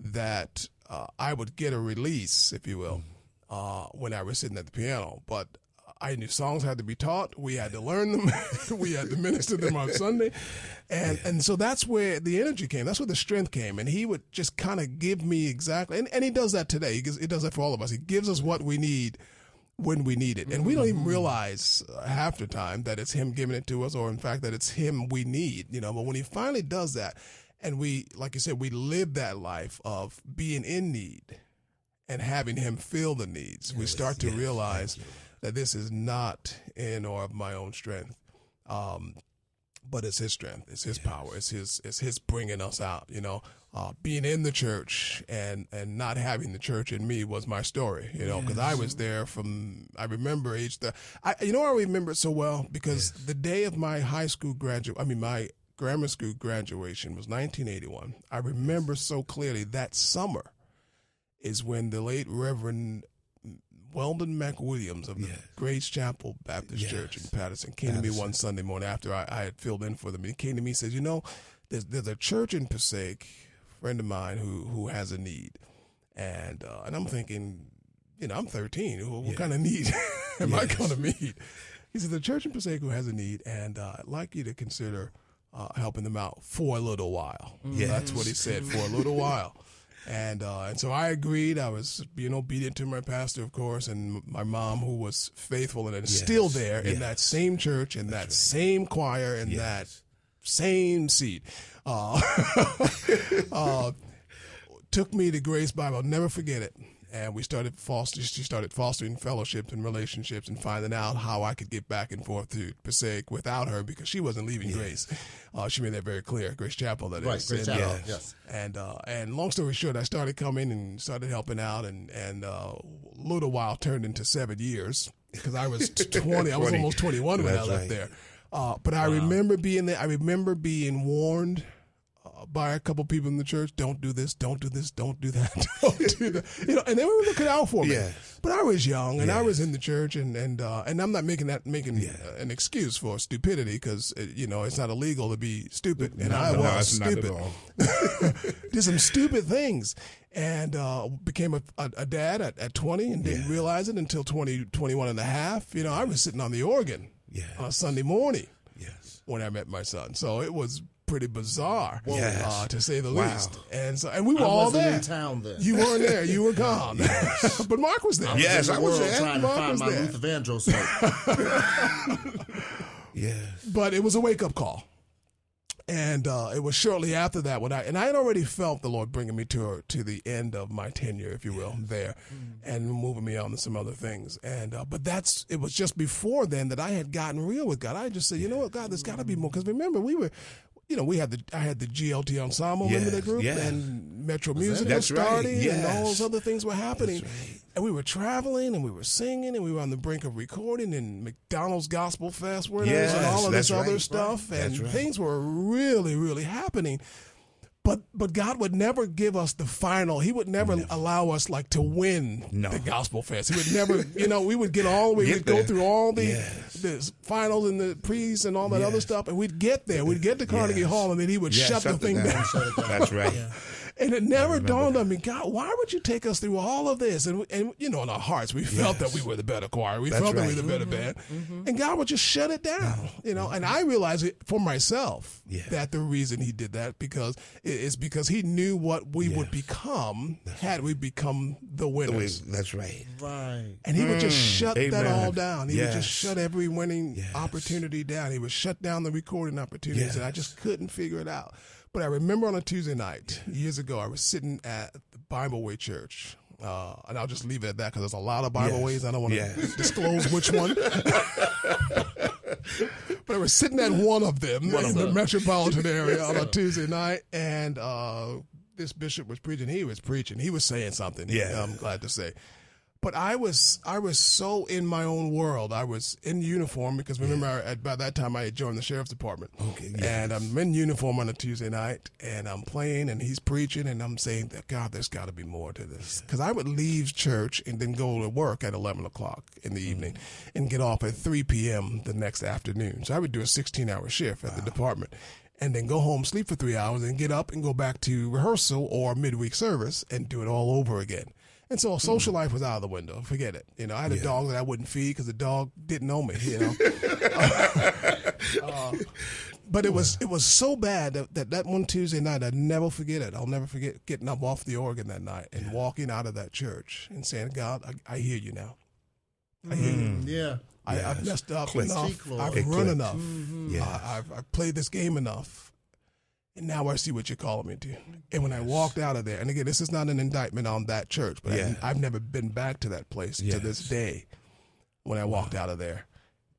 that uh, I would get a release, if you will, uh, when I was sitting at the piano. But I knew songs had to be taught; we had to learn them, we had to minister them on Sunday, and and so that's where the energy came. That's where the strength came, and He would just kind of give me exactly, and and He does that today. He gives, He does that for all of us. He gives us what we need when we need it. And we don't even realize uh, half the time that it's Him giving it to us, or in fact that it's Him we need, you know, but when He finally does that and we, like you said, we live that life of being in need and having Him fill the needs, we start to realize that this is not in or of my own strength. Um, but it's His strength, it's His power, it's His, it's His bringing us out, you know. Uh, being in the church and, and not having the church in me was my story, you know, because yes. I was there from, I remember age, the, I, you know, I remember it so well because yes. the day of my high school graduate, I mean, my grammar school graduation was nineteen eighty-one. I remember yes. so clearly that summer is when the late Reverend Weldon McWilliams of the yes. Grace Chapel Baptist yes. Church in Paterson came Patterson. to me one Sunday morning after I, I had filled in for them. He came to me and said, you know, there's, there's a church in Passaic, friend of mine who who has a need, and uh, and I'm thinking, you know, I'm thirteen. What, what yes. kind of need am yes. I going to meet? He said, the church in Passaic who has a need, and uh, I'd like you to consider uh, helping them out for a little while. Yes. That's what he said, for a little while. And uh, and so I agreed. I was being obedient to my pastor, of course, and my mom, who was faithful and yes. still there yes. in that same church, in That's that right. same choir, in yes. that same seat. Uh, uh, took me to Grace Bible. I'll never forget it. And we started fostering, she started fostering fellowships and relationships and finding out how I could get back and forth to Passaic without her because she wasn't leaving yes. Grace. Uh, she made that very clear. Grace Chapel, that right, is. Grace and, Chapel, uh, yes. And, uh, and long story short, I started coming and started helping out, and, and uh, a little while turned into seven years because I was twenty. I was almost twenty-one when That's I left right. there. Uh, but I wow. remember being there. I remember being warned uh, by a couple people in the church, don't do this, don't do this, don't do that, don't do that. You know, and they were looking out for me. Yeah. But I was young, and yeah. I was in the church, and and uh, and I'm not making that making yeah. uh, an excuse for stupidity because uh, you know it's not illegal to be stupid, and no, I no, was no, stupid. Did some stupid things, and uh, became a, a, a dad at, at twenty, and didn't yeah. realize it until twenty, twenty-one and a half. You know, I was sitting on the organ. Yes. On a Sunday morning yes. when I met my son. So it was pretty bizarre, yes. uh, to say the wow. least. And so, and we were I all wasn't there. in town then. You weren't there. You were gone. yes. But Mark was there. I was yes, in the I was there. trying Mark to find my there. Luther Vandross. yes. But it was a wake-up call. And uh, it was shortly after that when I and I had already felt the Lord bringing me to to the end of my tenure, if you will, there, mm-hmm. and moving me on to some other things. And uh, but that's it was just before then that I had gotten real with God. I just said, you know what, God, there's got to be more, because remember we were. You know, we had the I had the G L T Ensemble, yes, remember that group? Yes. And Metro Music was starting, right. yes. and all those other things were happening. Right. And we were traveling, and we were singing, and we were on the brink of recording, and McDonald's Gospel Fest winners, yes, and all of this right. other stuff. Right. And right. things were really, really happening. But but God would never give us the final. He would never no. allow us like to win no. the Gospel Fest. He would never, you know, we would get all the way, get we'd there. go through all the, yes. the finals and the pre's and all that yes. other stuff, and we'd get there. We'd get to Carnegie yes. Hall, and then he would yes, shut, shut the thing down. down. Shut it down. That's right. Yeah. And it never dawned that. on me, God, why would you take us through all of this? And, and you know, in our hearts, we felt yes. that we were the better choir. We That's felt right. that we were the better mm-hmm. band. Mm-hmm. And God would just shut it down, mm-hmm. you know. Mm-hmm. And I realized it for myself yeah. that the reason he did that because is because he knew what we yes. would become That's had we become the winners. The way, that's right. Right. And he mm. would just shut Amen. that all down. He yes. would just shut every winning yes. opportunity down. He would shut down the recording opportunities. Yes. And I just couldn't figure it out. But I remember on a Tuesday night, years ago, I was sitting at the Bible Way Church. Uh, and I'll just leave it at that because there's a lot of Bible yes. ways. I don't want to yes. disclose which one. But I was sitting at one of them one in of the them. metropolitan area on a Tuesday night. And uh, this bishop was preaching. He was preaching. He was saying something, yeah. I'm glad to say. But I was I was so in my own world. I was in uniform because remember yeah. I, by that time I had joined the sheriff's department. Okay. Yes. And I'm in uniform on a Tuesday night, and I'm playing, and he's preaching, and I'm saying that God, there's got to be more to this. Because I would leave church and then go to work at eleven o'clock in the evening, mm-hmm. and get off at three p.m. the next afternoon. So I would do a sixteen-hour shift at wow. the department, and then go home, sleep for three hours, and get up and go back to rehearsal or midweek service and do it all over again. And so social life was out of the window. Forget it. You know, I had a yeah. dog that I wouldn't feed because the dog didn't know me, you know. uh, but it was it was so bad that, that that one Tuesday night, I'd never forget it. I'll never forget getting up off the organ that night and yeah. walking out of that church and saying, God, I, I hear you now. I hear mm. you. Yeah. I, yes. I've messed up Click. enough. Click. I've Click. run enough. Mm-hmm. Yes. I, I've, I've played this game enough. And now I see what you're calling me to. And when I walked out of there, and again, this is not an indictment on that church, but yeah. I, I've never been back to that place yes. to this day when I walked wow. out of there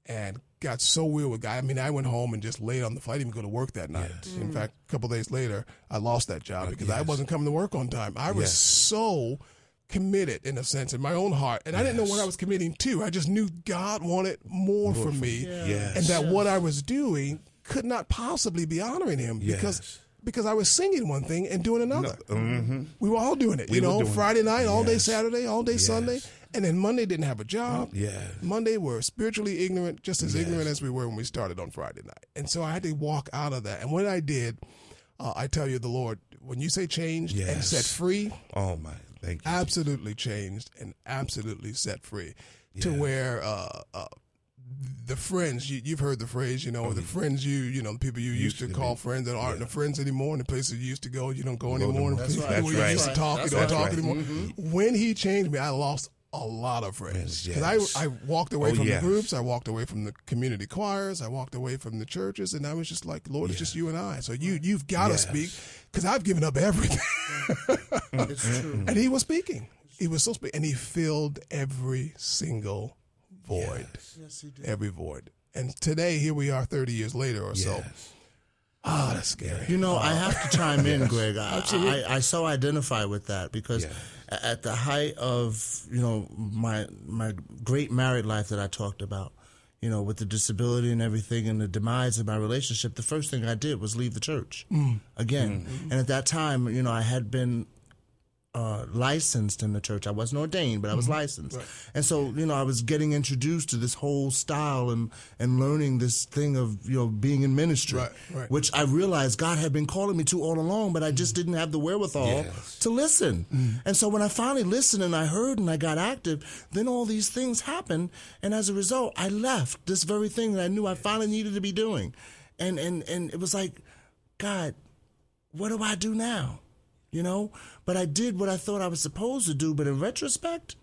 and got so weird with God. I mean, I went home and just laid on the floor. I didn't even go to work that night. Yes. In mm. fact, a couple of days later, I lost that job because yes. I wasn't coming to work on time. I was yes. so committed in a sense in my own heart, and yes. I didn't know what I was committing to. I just knew God wanted more, more from me yeah. yes. and that yes. what I was doing could not possibly be honoring him yes. because because I was singing one thing and doing another. No, mm-hmm. We were all doing it, we you know, Friday night, yes. all day Saturday, all day yes. Sunday. And then Monday didn't have a job. Yeah. Monday we're spiritually ignorant, just as yes. ignorant as we were when we started on Friday night. And so I had to walk out of that. And when I did, uh, I tell you, the Lord, when you say changed yes. and set free, oh my, thank you. Absolutely changed and absolutely set free yes. to where uh, uh, the friends, you, you've heard the phrase, you know, mm-hmm. the friends you, you know, the people you used, used to, to call be. friends that aren't yeah. the friends anymore, and the places you used to go, you don't go anymore, and people right. you right. used to talk, that's you don't right. talk right. anymore. Mm-hmm. When he changed me, I lost a lot of friends. Because yes. I, I walked away oh, from yes. the groups, I walked away from the community choirs, I walked away from the churches, and I was just like, Lord, yes. it's just you and I. So you, you've got to yes. speak, because I've given up everything. It's true. And he was speaking. He was so speaking. And he filled every single void. Yes. Yes, he did. Every void. And today, here we are thirty years later or yes. so. Ah, oh, that's scary. You know, oh. I have to chime in, yes. Greg. I, I, I so identify with that because yes. at the height of, you know, my my great married life that I talked about, you know, with the disability and everything and the demise of my relationship, the first thing I did was leave the church mm. again. Mm-hmm. And at that time, you know, I had been Uh, licensed in the church. I wasn't ordained, but I was mm-hmm. licensed. Right. And so, you know, I was getting introduced to this whole style and, and learning this thing of, you know, being in ministry, right, right. which I realized God had been calling me to all along, but I just didn't have the wherewithal yes. to listen. Mm. And so when I finally listened and I heard and I got active, then all these things happened. And as a result, I left this very thing that I knew I finally needed to be doing. And, and, and it was like, God, what do I do now? You know, but I did what I thought I was supposed to do. But in retrospect,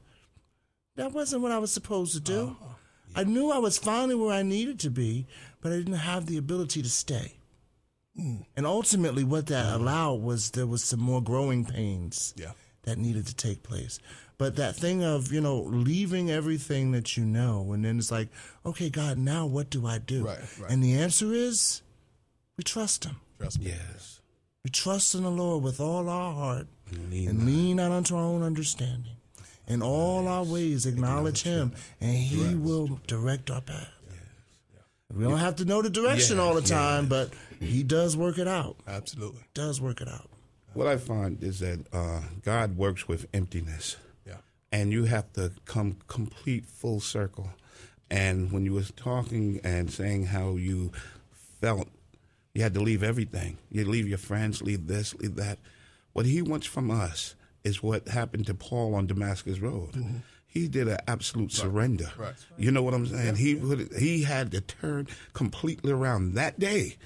that wasn't what I was supposed to do. Uh, yeah. I knew I was finally where I needed to be, but I didn't have the ability to stay. Mm. And ultimately what that allowed was there was some more growing pains yeah. that needed to take place. But that thing of, you know, leaving everything that you know, and then it's like, okay, God, now what do I do? Right, right. And the answer is we trust him. Trust him. Yes. We trust in the Lord with all our heart and lean, and lean not unto our own understanding. In all yes. our ways acknowledge, acknowledge him, him, and he direct. will direct our path. We don't have to know the direction yeah, all the time, yeah. but he does work it out. Absolutely. Does work it out. What I find is that uh, God works with emptiness. Yeah. And you have to come complete full circle. And when you was talking and saying how you felt, you had to leave everything. You leave your friends, leave this, leave that. What he wants from us is what happened to Paul on Damascus Road. Mm-hmm. He did an absolute right. surrender. Right. You know what I'm saying? Yeah. He would, he had to turn completely around that day.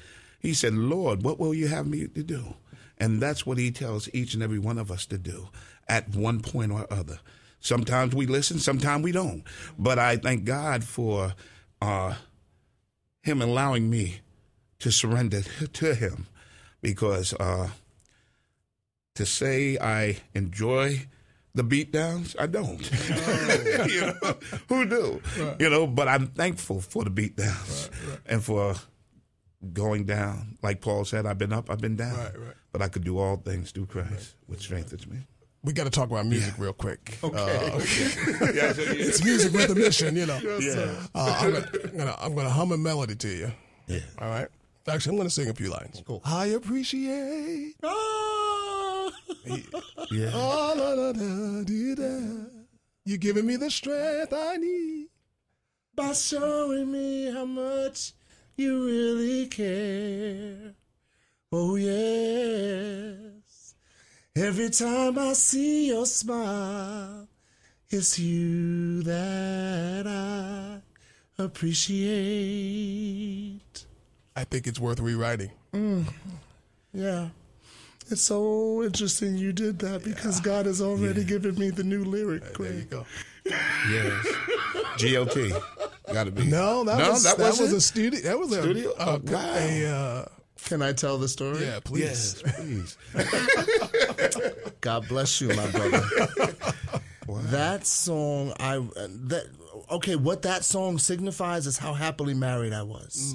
He said, Lord, what will you have me to do? And that's what he tells each and every one of us to do at one point or other. Sometimes we listen, sometimes we don't. But I thank God for uh, him allowing me to surrender to him, because uh, to say I enjoy the beatdowns, I don't. No. You know, who do? Right. You know, but I'm thankful for the beatdowns right, right. and for going down. Like Paul said, I've been up, I've been down. Right, right. But I could do all things through Christ, right. which strengthens me. We got to talk about music yeah. real quick. Okay. Uh, okay. Yeah, so you, it's music with a mission, you know. Yes, yeah. uh, I'm gonna, I'm gonna hum a melody to you. Yeah. All right. Actually, I'm gonna sing a few lines. Cool. I appreciate. Oh! Yeah. Oh, la, la, da, dee, da. You're giving me the strength I need by showing me how much you really care. Oh, yes. Every time I see your smile, it's you that I appreciate. I think it's worth rewriting. Mm. Yeah. It's so interesting you did that, because yeah. God has already yeah. given me the new lyric. Right, there you go. Yes. G L T. Gotta be. No, that no, was that, that was a studio. That was studio? a oh, wow. a. Uh, Can I tell the story? Yeah, please. Yes, please. God bless you, my brother. Wow. That song, I that okay. What that song signifies is how happily married I was,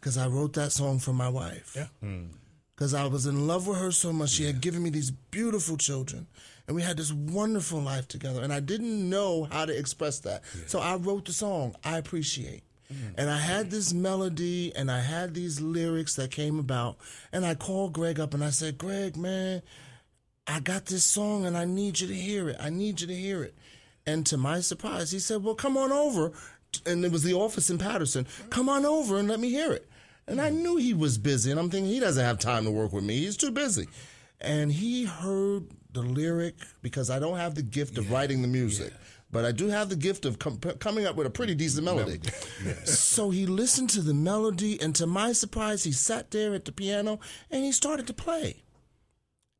because mm. I wrote that song for my wife. Yeah. Mm. Because I was in love with her so much. She yeah. had given me these beautiful children. And we had this wonderful life together. And I didn't know how to express that. Yeah. So I wrote the song, I Appreciate. Mm-hmm. And I had this melody, and I had these lyrics that came about. And I called Greg up, and I said, Greg, man, I got this song, and I need you to hear it. I need you to hear it. And to my surprise, he said, well, come on over. And it was the office in Paterson. Come on over and let me hear it. And I knew he was busy, and I'm thinking, he doesn't have time to work with me. He's too busy. And he heard the lyric, because I don't have the gift of yeah, writing the music, yeah. but I do have the gift of com- coming up with a pretty decent melody. Yeah. So he listened to the melody, and to my surprise, he sat there at the piano, and he started to play.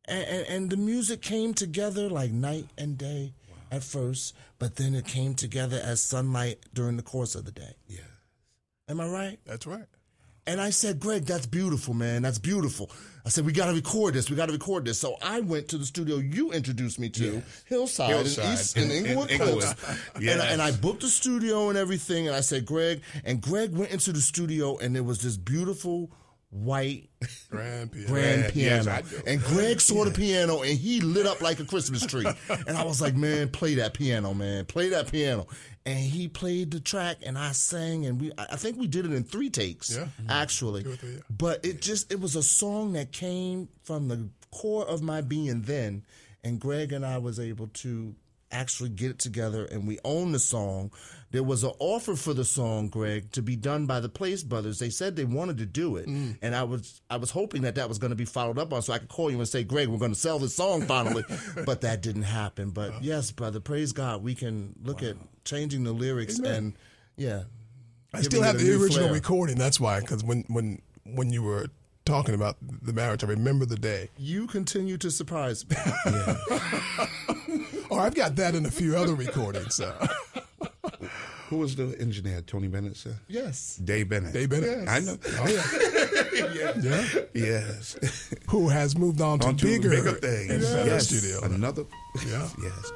And, and, and the music came together like night and day wow. at first, but then it came together as sunlight during the course of the day. Yeah. Am I right? That's right. And I said, Greg, that's beautiful, man. That's beautiful. I said, we got to record this. We got to record this. So I went to the studio you introduced me to, yes. Hillside, Hillside in, East, in, in Englewood Coast. Yes. And, and I booked the studio and everything. And I said, Greg. And Greg went into the studio, and there was this beautiful white grand piano. Grand piano. Yes, and Greg saw the piano, and he lit up like a Christmas tree. And I was like, man, play that piano, man. Play that piano. And he played the track, and I sang, and we I think we did it in three takes, yeah. actually. Two or three, yeah. But it just, it was a song that came from the core of my being then, and Greg and I was able to actually get it together, and we own the song. There was an offer for the song, Greg, to be done by the Place Brothers. They said they wanted to do it, mm. and I was I was hoping that that was going to be followed up on, so I could call you and say, Greg, we're going to sell this song finally, but that didn't happen. But oh. yes, brother, praise God, we can look wow. at changing the lyrics. Amen. And yeah, I still have the original flare. recording. That's why, because when when when you were talking about the marriage, I remember the day. You continue to surprise me. Yeah. Or I've got that in a few other recordings. Uh. Who was the engineer? Tony Bennett, sir? Yes. Dave Bennett. Dave Bennett. Yes. I know. Oh, yeah. Yes. Yeah. Yes. Who has moved on, on to, to bigger, bigger things. Yes. Yes. Studio. Another. Yeah. Yes.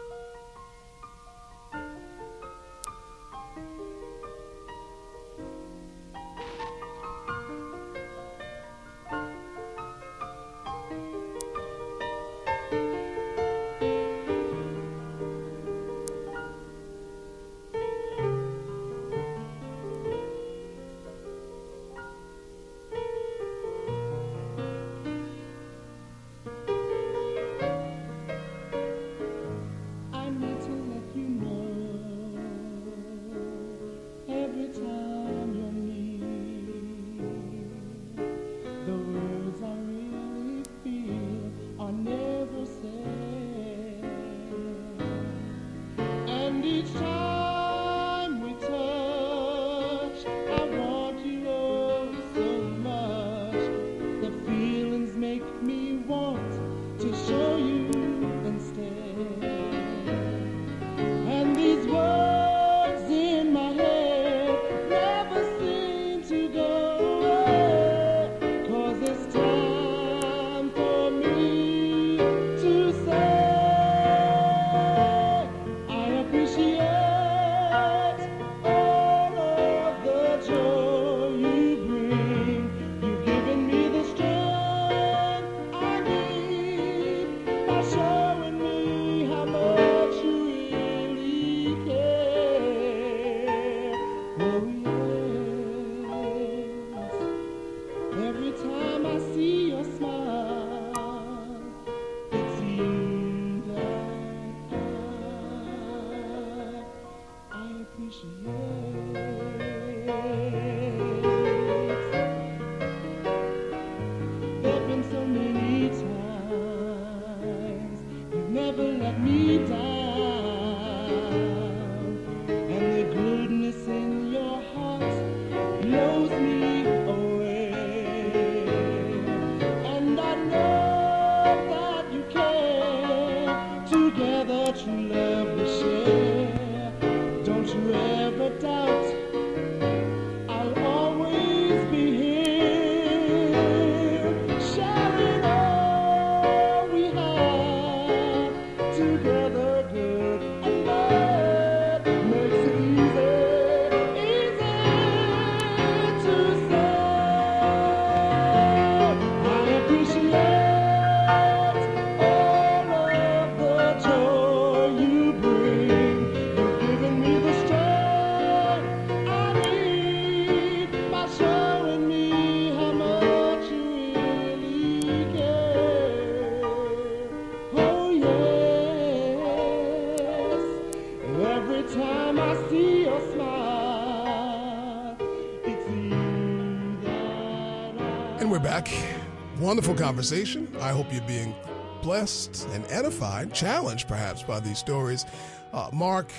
Wonderful conversation. I hope you're being blessed and edified, challenged perhaps by these stories. Uh, Mark,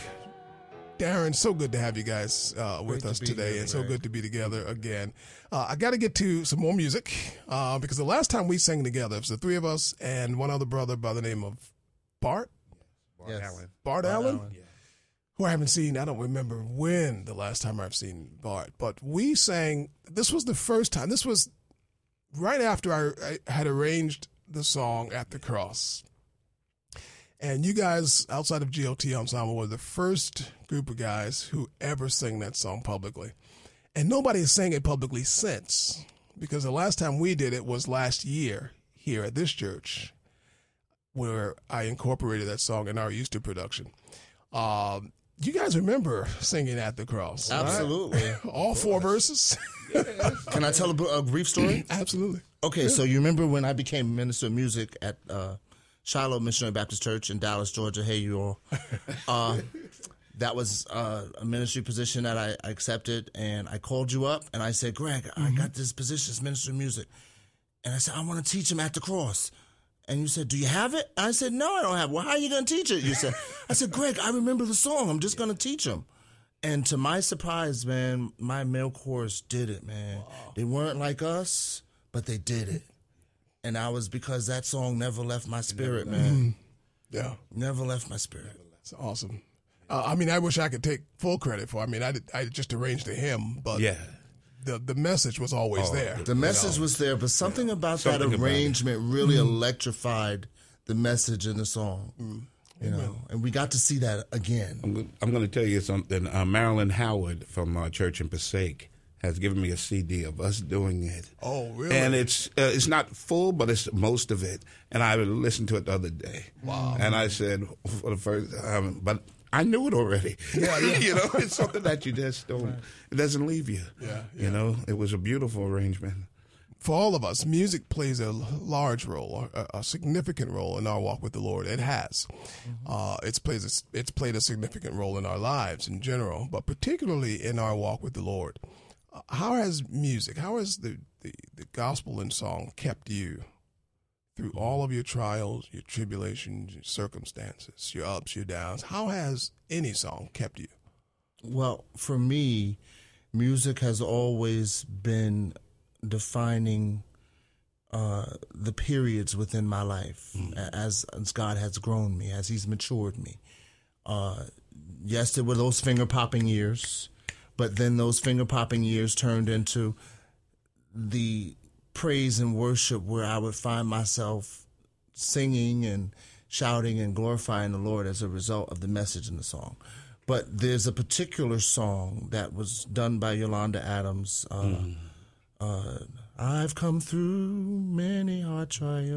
Darren, so good to have you guys uh, with us today, here, and so good to be together again. Uh, I got to get to some more music uh, because the last time we sang together, it was the three of us and one other brother by the name of Bart. Bart yes. Allen. Bart, Bart Allen? Allen. Yeah. Who I haven't seen, I don't remember when the last time I've seen Bart, but we sang, this was the first time, this was right after I, I had arranged the song At the Cross. And you guys, outside of G L T Ensemble, were the first group of guys who ever sang that song publicly. And nobody has sang it publicly since, because the last time we did it was last year here at this church, where I incorporated that song in our Easter production. Um, you guys remember singing At the Cross. Absolutely. Right? All four verses. Yes. Can I tell a, a brief story? Absolutely. Okay, yeah. So you remember when I became minister of music at uh, Shiloh Missionary Baptist Church in Dallas, Georgia? Hey, you all. Uh, that was uh, a ministry position that I, I accepted, and I called you up, and I said, Greg, mm-hmm. I got this position as minister of music. And I said, I want to teach him At the Cross. And you said, do you have it? I said, no, I don't have it. Well, how are you going to teach it? You said, I said, Greg, I remember the song. I'm just going to teach him. And to my surprise, man, my male chorus did it, man. Wow. They weren't like us, but they did it. And I was, because that song never left my spirit, never, man. Mm, yeah. Never left my spirit. It's awesome. Uh, I mean, I wish I could take full credit for it. I mean, I, did, I just arranged a hymn, but yeah. the, the message was always oh, there. The message know? was there, but something yeah. about something that arrangement about really mm-hmm. electrified the message in the song. Mm-hmm. You know, and we got to see that again. I'm, I'm going to tell you something. Uh, Marilyn Howard from our church in Passaic has given me a C D of us doing it. Oh, really? And it's uh, it's not full, but it's most of it. And I listened to it the other day. Wow. And I said, for the first time, but I knew it already. Yeah, yeah. You know, it's something that you just don't, right. it doesn't leave you. Yeah, yeah. You know, it was a beautiful arrangement. For all of us, music plays a large role, a, a significant role in our walk with the Lord. It has. Uh, it's, plays a, it's played a significant role in our lives in general, but particularly in our walk with the Lord. Uh, how has music, how has the, the, the gospel and song kept you through all of your trials, your tribulations, your circumstances, your ups, your downs? How has any song kept you? Well, for me, music has always been defining uh, the periods within my life mm-hmm. as, as God has grown me, as he's matured me. Uh, yes, there were those finger-popping years, but then those finger-popping years turned into the praise and worship where I would find myself singing and shouting and glorifying the Lord as a result of the message in the song. But there's a particular song that was done by Yolanda Adams, uh, mm-hmm. Uh, I've come through many hard trials,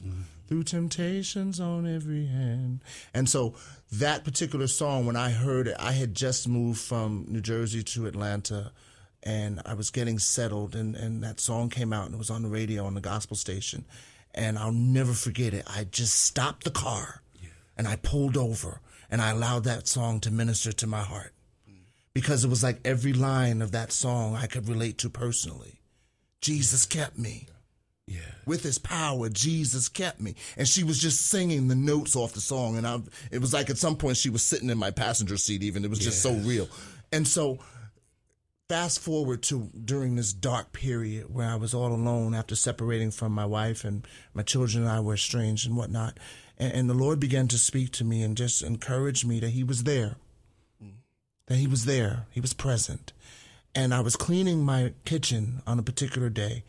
mm-hmm. through temptations on every hand. And so that particular song, when I heard it, I had just moved from New Jersey to Atlanta, and I was getting settled, and, and that song came out, and it was on the radio on the gospel station. And I'll never forget it. I just stopped the car, yeah. and I pulled over, and I allowed that song to minister to my heart. Because it was like every line of that song I could relate to personally. Jesus kept me. Yeah. With his power, Jesus kept me. And she was just singing the notes off the song. And I, it was like at some point she was sitting in my passenger seat even. It was just yes. so real. And so fast forward to during this dark period where I was all alone after separating from my wife and my children and I were estranged and whatnot. And, and the Lord began to speak to me and just encourage me that he was there. That he was there, he was present. And I was cleaning my kitchen on a particular day,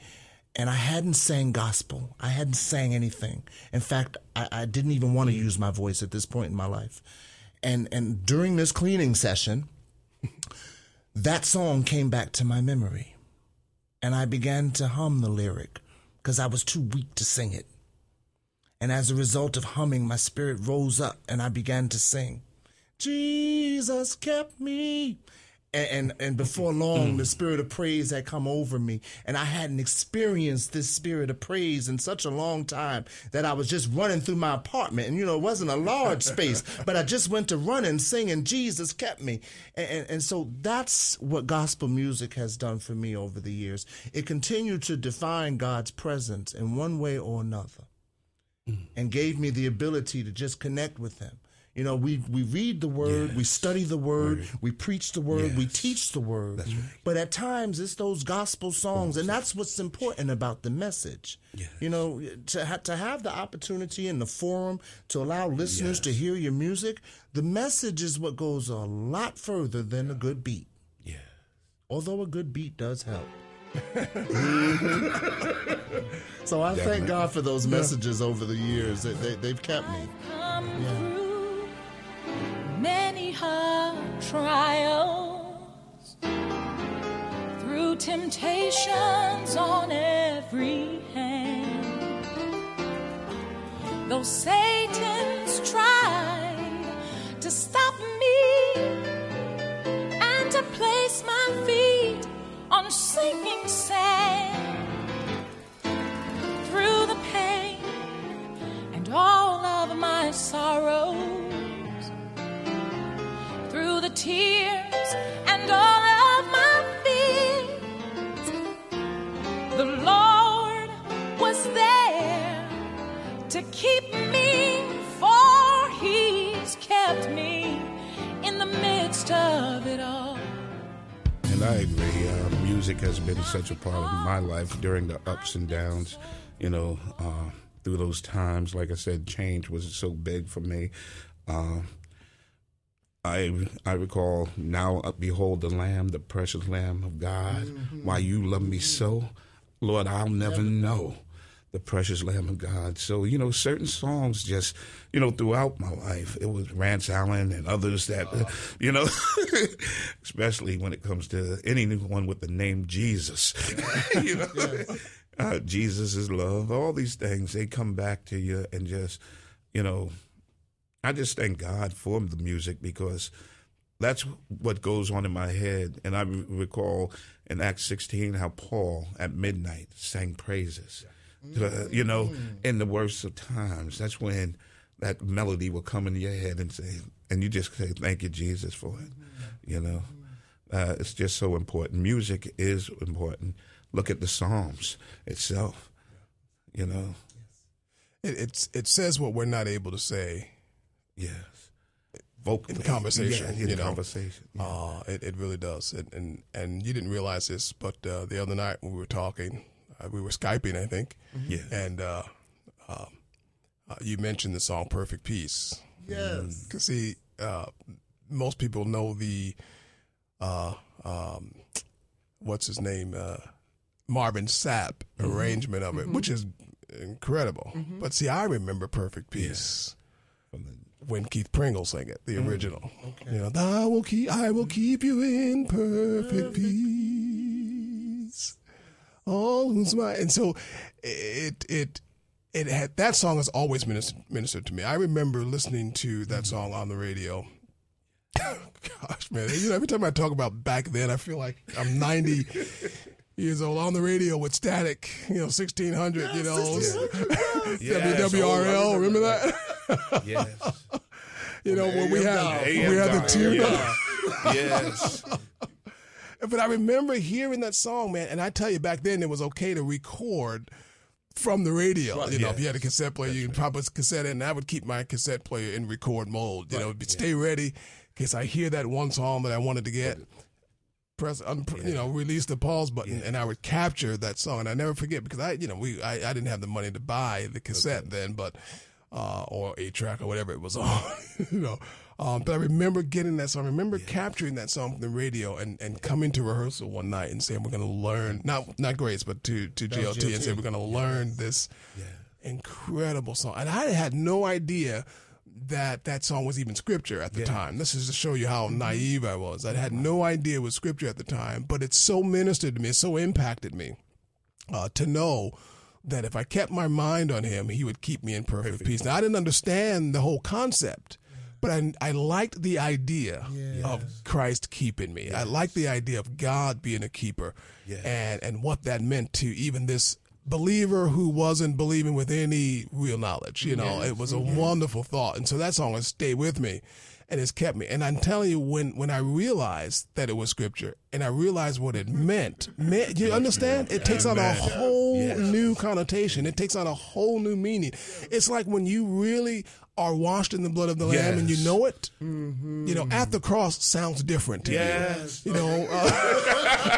and I hadn't sang gospel. I hadn't sang anything. In fact, I, I didn't even want to use my voice at this point in my life. And and during this cleaning session, that song came back to my memory. And I began to hum the lyric because I was too weak to sing it. And as a result of humming, my spirit rose up and I began to sing. Jesus kept me. And, and and before long, the spirit of praise had come over me. And I hadn't experienced this spirit of praise in such a long time that I was just running through my apartment. And, you know, it wasn't a large space, but I just went to running, singing, Jesus kept me. And, and, and so that's what gospel music has done for me over the years. It continued to define God's presence in one way or another and gave me the ability to just connect with him. You know, we, we read the Word, yes. we study the Word, word, we preach the Word, yes. we teach the Word. That's right. But at times, it's those gospel songs, and that's what's important about the message. Yes. You know, to, ha- to have the opportunity in the forum to allow listeners yes. to hear your music, the message is what goes a lot further than yeah. a good beat. Yeah. Although a good beat does help. So I Definitely. thank God for those messages yeah. over the years. They, they, they've kept me. Yeah. Many hard trials, through temptations on every hand. Though Satan's tried to stop me and to place my feet on sinking sand, through the pain and all of my sorrow, through the tears and all of my fears, the Lord was there to keep me, for he's kept me in the midst of it all. And I agree. Uh, music has been such a part of my life during the ups and downs, you know, uh, through those times. Like I said, change was so big for me. Uh, I I recall, now behold the Lamb, the precious Lamb of God. Mm-hmm. Why you love me so, Lord, I'll never know, the precious Lamb of God. So, you know, certain songs just, you know, throughout my life, it was Rance Allen and others that, uh, you know, especially when it comes to anyone with the name Jesus. Yeah. You know? Yeah. Uh, Jesus is love. All these things, they come back to you and just, you know, I just thank God for the music, because that's what goes on in my head. And I recall in Acts sixteen how Paul at midnight sang praises, to, you know, in the worst of times. That's when that melody will come into your head and say, and you just say, thank you, Jesus, for it. You know, uh, it's just so important. Music is important. Look at the Psalms itself, you know. It, it's, it says what we're not able to say. Yes, vocally. In conversation, yeah, in you know? conversation. Yeah. Uh, it it really does, it, and and you didn't realize this, but uh, the other night when we were talking, uh, we were Skyping, I think. Mm-hmm. Yeah, and uh, uh, uh, you mentioned the song "Perfect Peace." Yes, because see, uh, most people know the, uh, um, what's his name, uh, Marvin Sapp mm-hmm. arrangement of it, mm-hmm. which is incredible. Mm-hmm. But see, I remember "Perfect Peace." Yeah. From the when Keith Pringle sang it, the original. Okay. You know, Thou will keep, I will keep you in perfect peace. All who's my, and so it it it had, that song has always ministered, ministered to me. I remember listening to that song on the radio. Gosh, man, you know, every time I talk about back then, I feel like I'm ninety years old on the radio with Static, you know, sixteen hundred, yeah, you know, sixteen hundred, yes. W W R L, remember that? Yes. You know, when we had we had the tune. Yeah. Yes. But I remember hearing that song, man, and I tell you, back then it was okay to record from the radio. Right. You know, yes. If you had a cassette player, that's you could right. pop a cassette in, and I would keep my cassette player in record mode. You right. know, it'd be, yeah. stay ready, because I hear that one song that I wanted to get. Press, un- yeah. you know, release the pause button, yeah. and I would capture that song, and I never forget, because I, you know, we I, I didn't have the money to buy the cassette okay. then, but. Uh, or a track or whatever it was on, you know. Um, but I remember getting that song. I remember yeah. capturing that song from the radio and, and coming to rehearsal one night and saying, we're going to learn, not not Grace, but to, to G L T, G L T, and say, we're going to yeah. learn this yeah. incredible song. And I had no idea that that song was even scripture at the yeah. time. This is to show you how naive I was. I had no idea it was scripture at the time, but it so ministered to me, it so impacted me uh, to know that if I kept my mind on him, he would keep me in perfect, perfect. peace. Now, I didn't understand the whole concept, but I, I liked the idea yes. of Christ keeping me. Yes. I liked the idea of God being a keeper yes. and, and what that meant to even this believer who wasn't believing with any real knowledge. You know, yes. it was a yes. wonderful thought. And so that song has stayed with me, and it's kept me. And I'm telling you, when, when I realized that it was scripture, and I realized what it meant, meant you understand? It takes on a whole yes. new connotation. It takes on a whole new meaning. It's like when you really are washed in the blood of the yes. Lamb, and you know it. Mm-hmm. You know, at the cross sounds different to yes. you. You know, uh,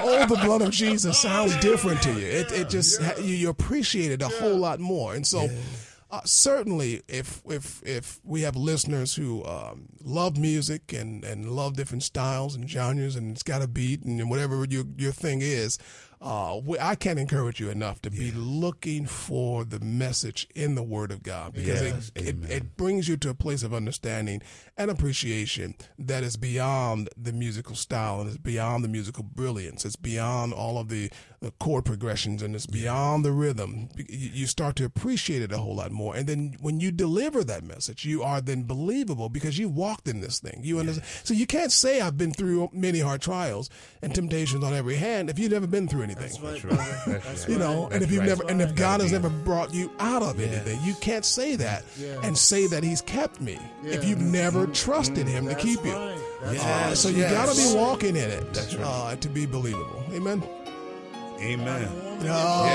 oh, the blood of Jesus sounds different to you. It it just yeah. you, you appreciate it a yeah. whole lot more. And so. Yeah. Uh, certainly, if if if we have listeners who um, love music and, and love different styles and genres, and it's got a beat and whatever your your thing is, uh, we, I can't encourage you enough to be yes. looking for the message in the Word of God, because yes. it, it it brings you to a place of understanding and appreciation that is beyond the musical style, and it's beyond the musical brilliance. It's beyond all of the, the chord progressions, and it's beyond the rhythm. You start to appreciate it a whole lot more. And then when you deliver that message, you are then believable, because you walked in this thing. You understand. Yes. So you can't say I've been through many hard trials and temptations on every hand if you've never been through anything. That's right, that's right. That's you know, right. and if you've that's never, right. and if God has never brought you out of yes. anything, you can't say that yes. and say that He's kept me yes. if you've never trusted Him that's to keep right. you. Yes. Uh, so you yes. got to be walking in it that's right. uh, to be believable. Amen. Amen. Oh.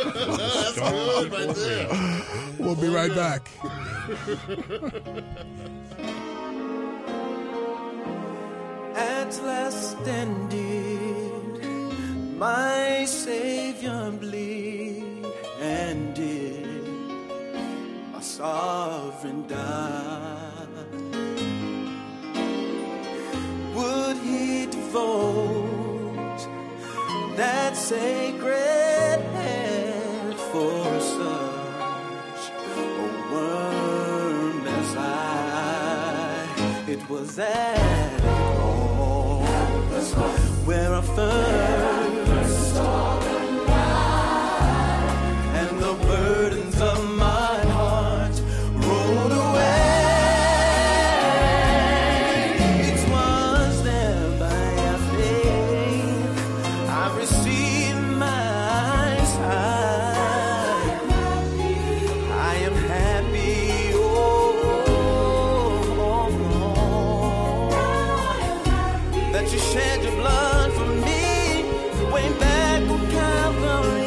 Yes, yes. That's good right there. We'll be right back. At last indeed, my Savior bleed and did my sovereign die. sacred head for such a worm as I. It was at all where I first saw the light, and the burdens of my heart rolled away. It was there by faith I received my sight. I am happy, oh, that you shed your blood for me way back on Calvary.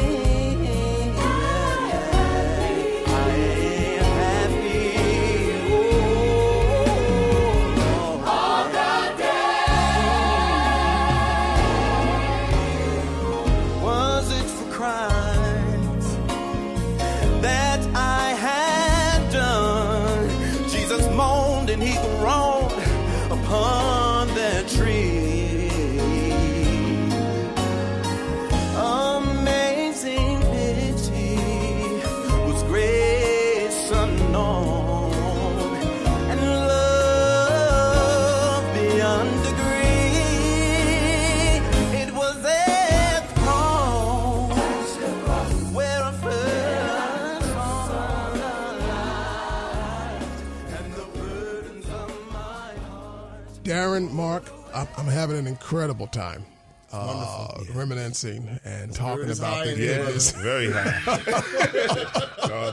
Darren, Mark, I'm having an incredible time uh, yeah. reminiscing and the talking about the goodness. Yeah, very high. So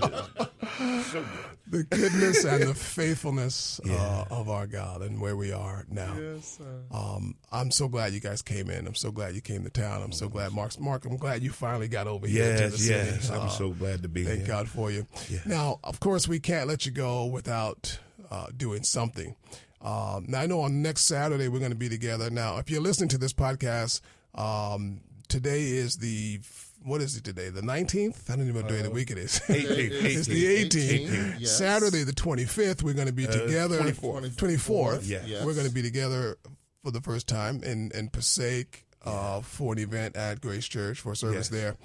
the goodness and the faithfulness yeah. uh, of our God and where we are now. Yes, sir. Um, I'm so glad you guys came in. I'm so glad you came to town. I'm so glad, Mark. Mark, I'm glad you finally got over yes, here to the yes. city. Uh, I'm so glad to be thank here. Thank God for you. Yeah. Now, of course, we can't let you go without uh, doing something. Um, now, I know on next Saturday we're going to be together. Now, if you're listening to this podcast, um, today is the, what is it today? The nineteenth? I don't even know what day of the week it is. eighteenth. It's the eighteenth. eighteenth Yes. Saturday, the twenty-fifth, we're going to be uh, together. twenty-fourth. twenty-fourth. Yes. We're going to be together for the first time in, in Passaic uh, for an event at Grace Church for service yes. there.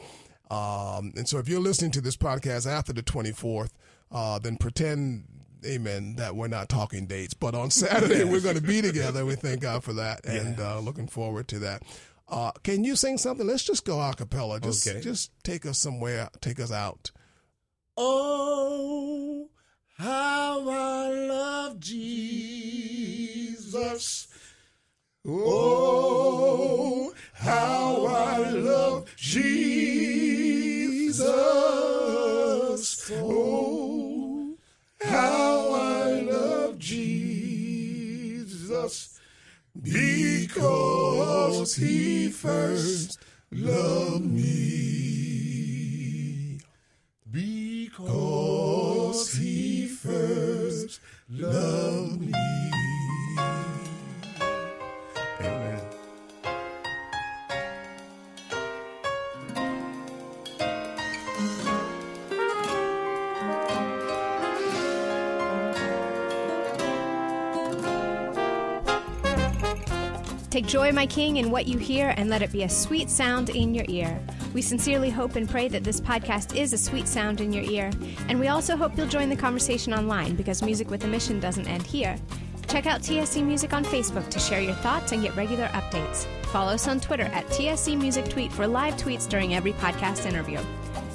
Um, and so if you're listening to this podcast after the twenty-fourth, uh, then pretend... Amen. That we're not talking dates, but on Saturday we're going to be together. We thank God for that, and yeah. uh, looking forward to that. Uh, can you sing something? Let's just go a cappella. Just, okay. just take us somewhere. Take us out. Oh, how I love Jesus! Oh, how I love Jesus! Oh. How I love Jesus, because he first loved me. Because he first loved me. Amen. Take joy, my King, in what you hear, and let it be a sweet sound in your ear. We sincerely hope and pray that this podcast is a sweet sound in your ear. And we also hope you'll join the conversation online, because Music with a Mission doesn't end here. Check out T S C Music on Facebook to share your thoughts and get regular updates. Follow us on Twitter at T S C Music Tweet for live tweets during every podcast interview.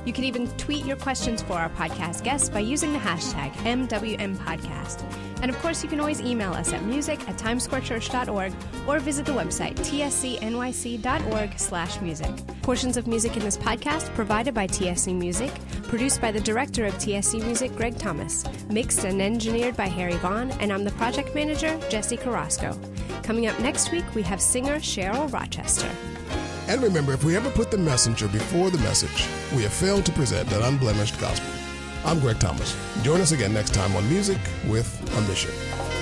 You can even tweet your questions for our podcast guests by using the hashtag M W M Podcast. And of course, you can always email us at music at times square church dot org or visit the website t s c n y c dot org slash music. Portions of music in this podcast provided by T S C Music, produced by the director of T S C Music, Greg Thomas, mixed and engineered by Harry Vaughn, and I'm the project manager, Jesse Carrasco. Coming up next week, we have singer Cheryl Rochester. And remember, if we ever put the messenger before the message, we have failed to present an unblemished gospel. I'm Greg Thomas. Join us again next time on Music with a Mission.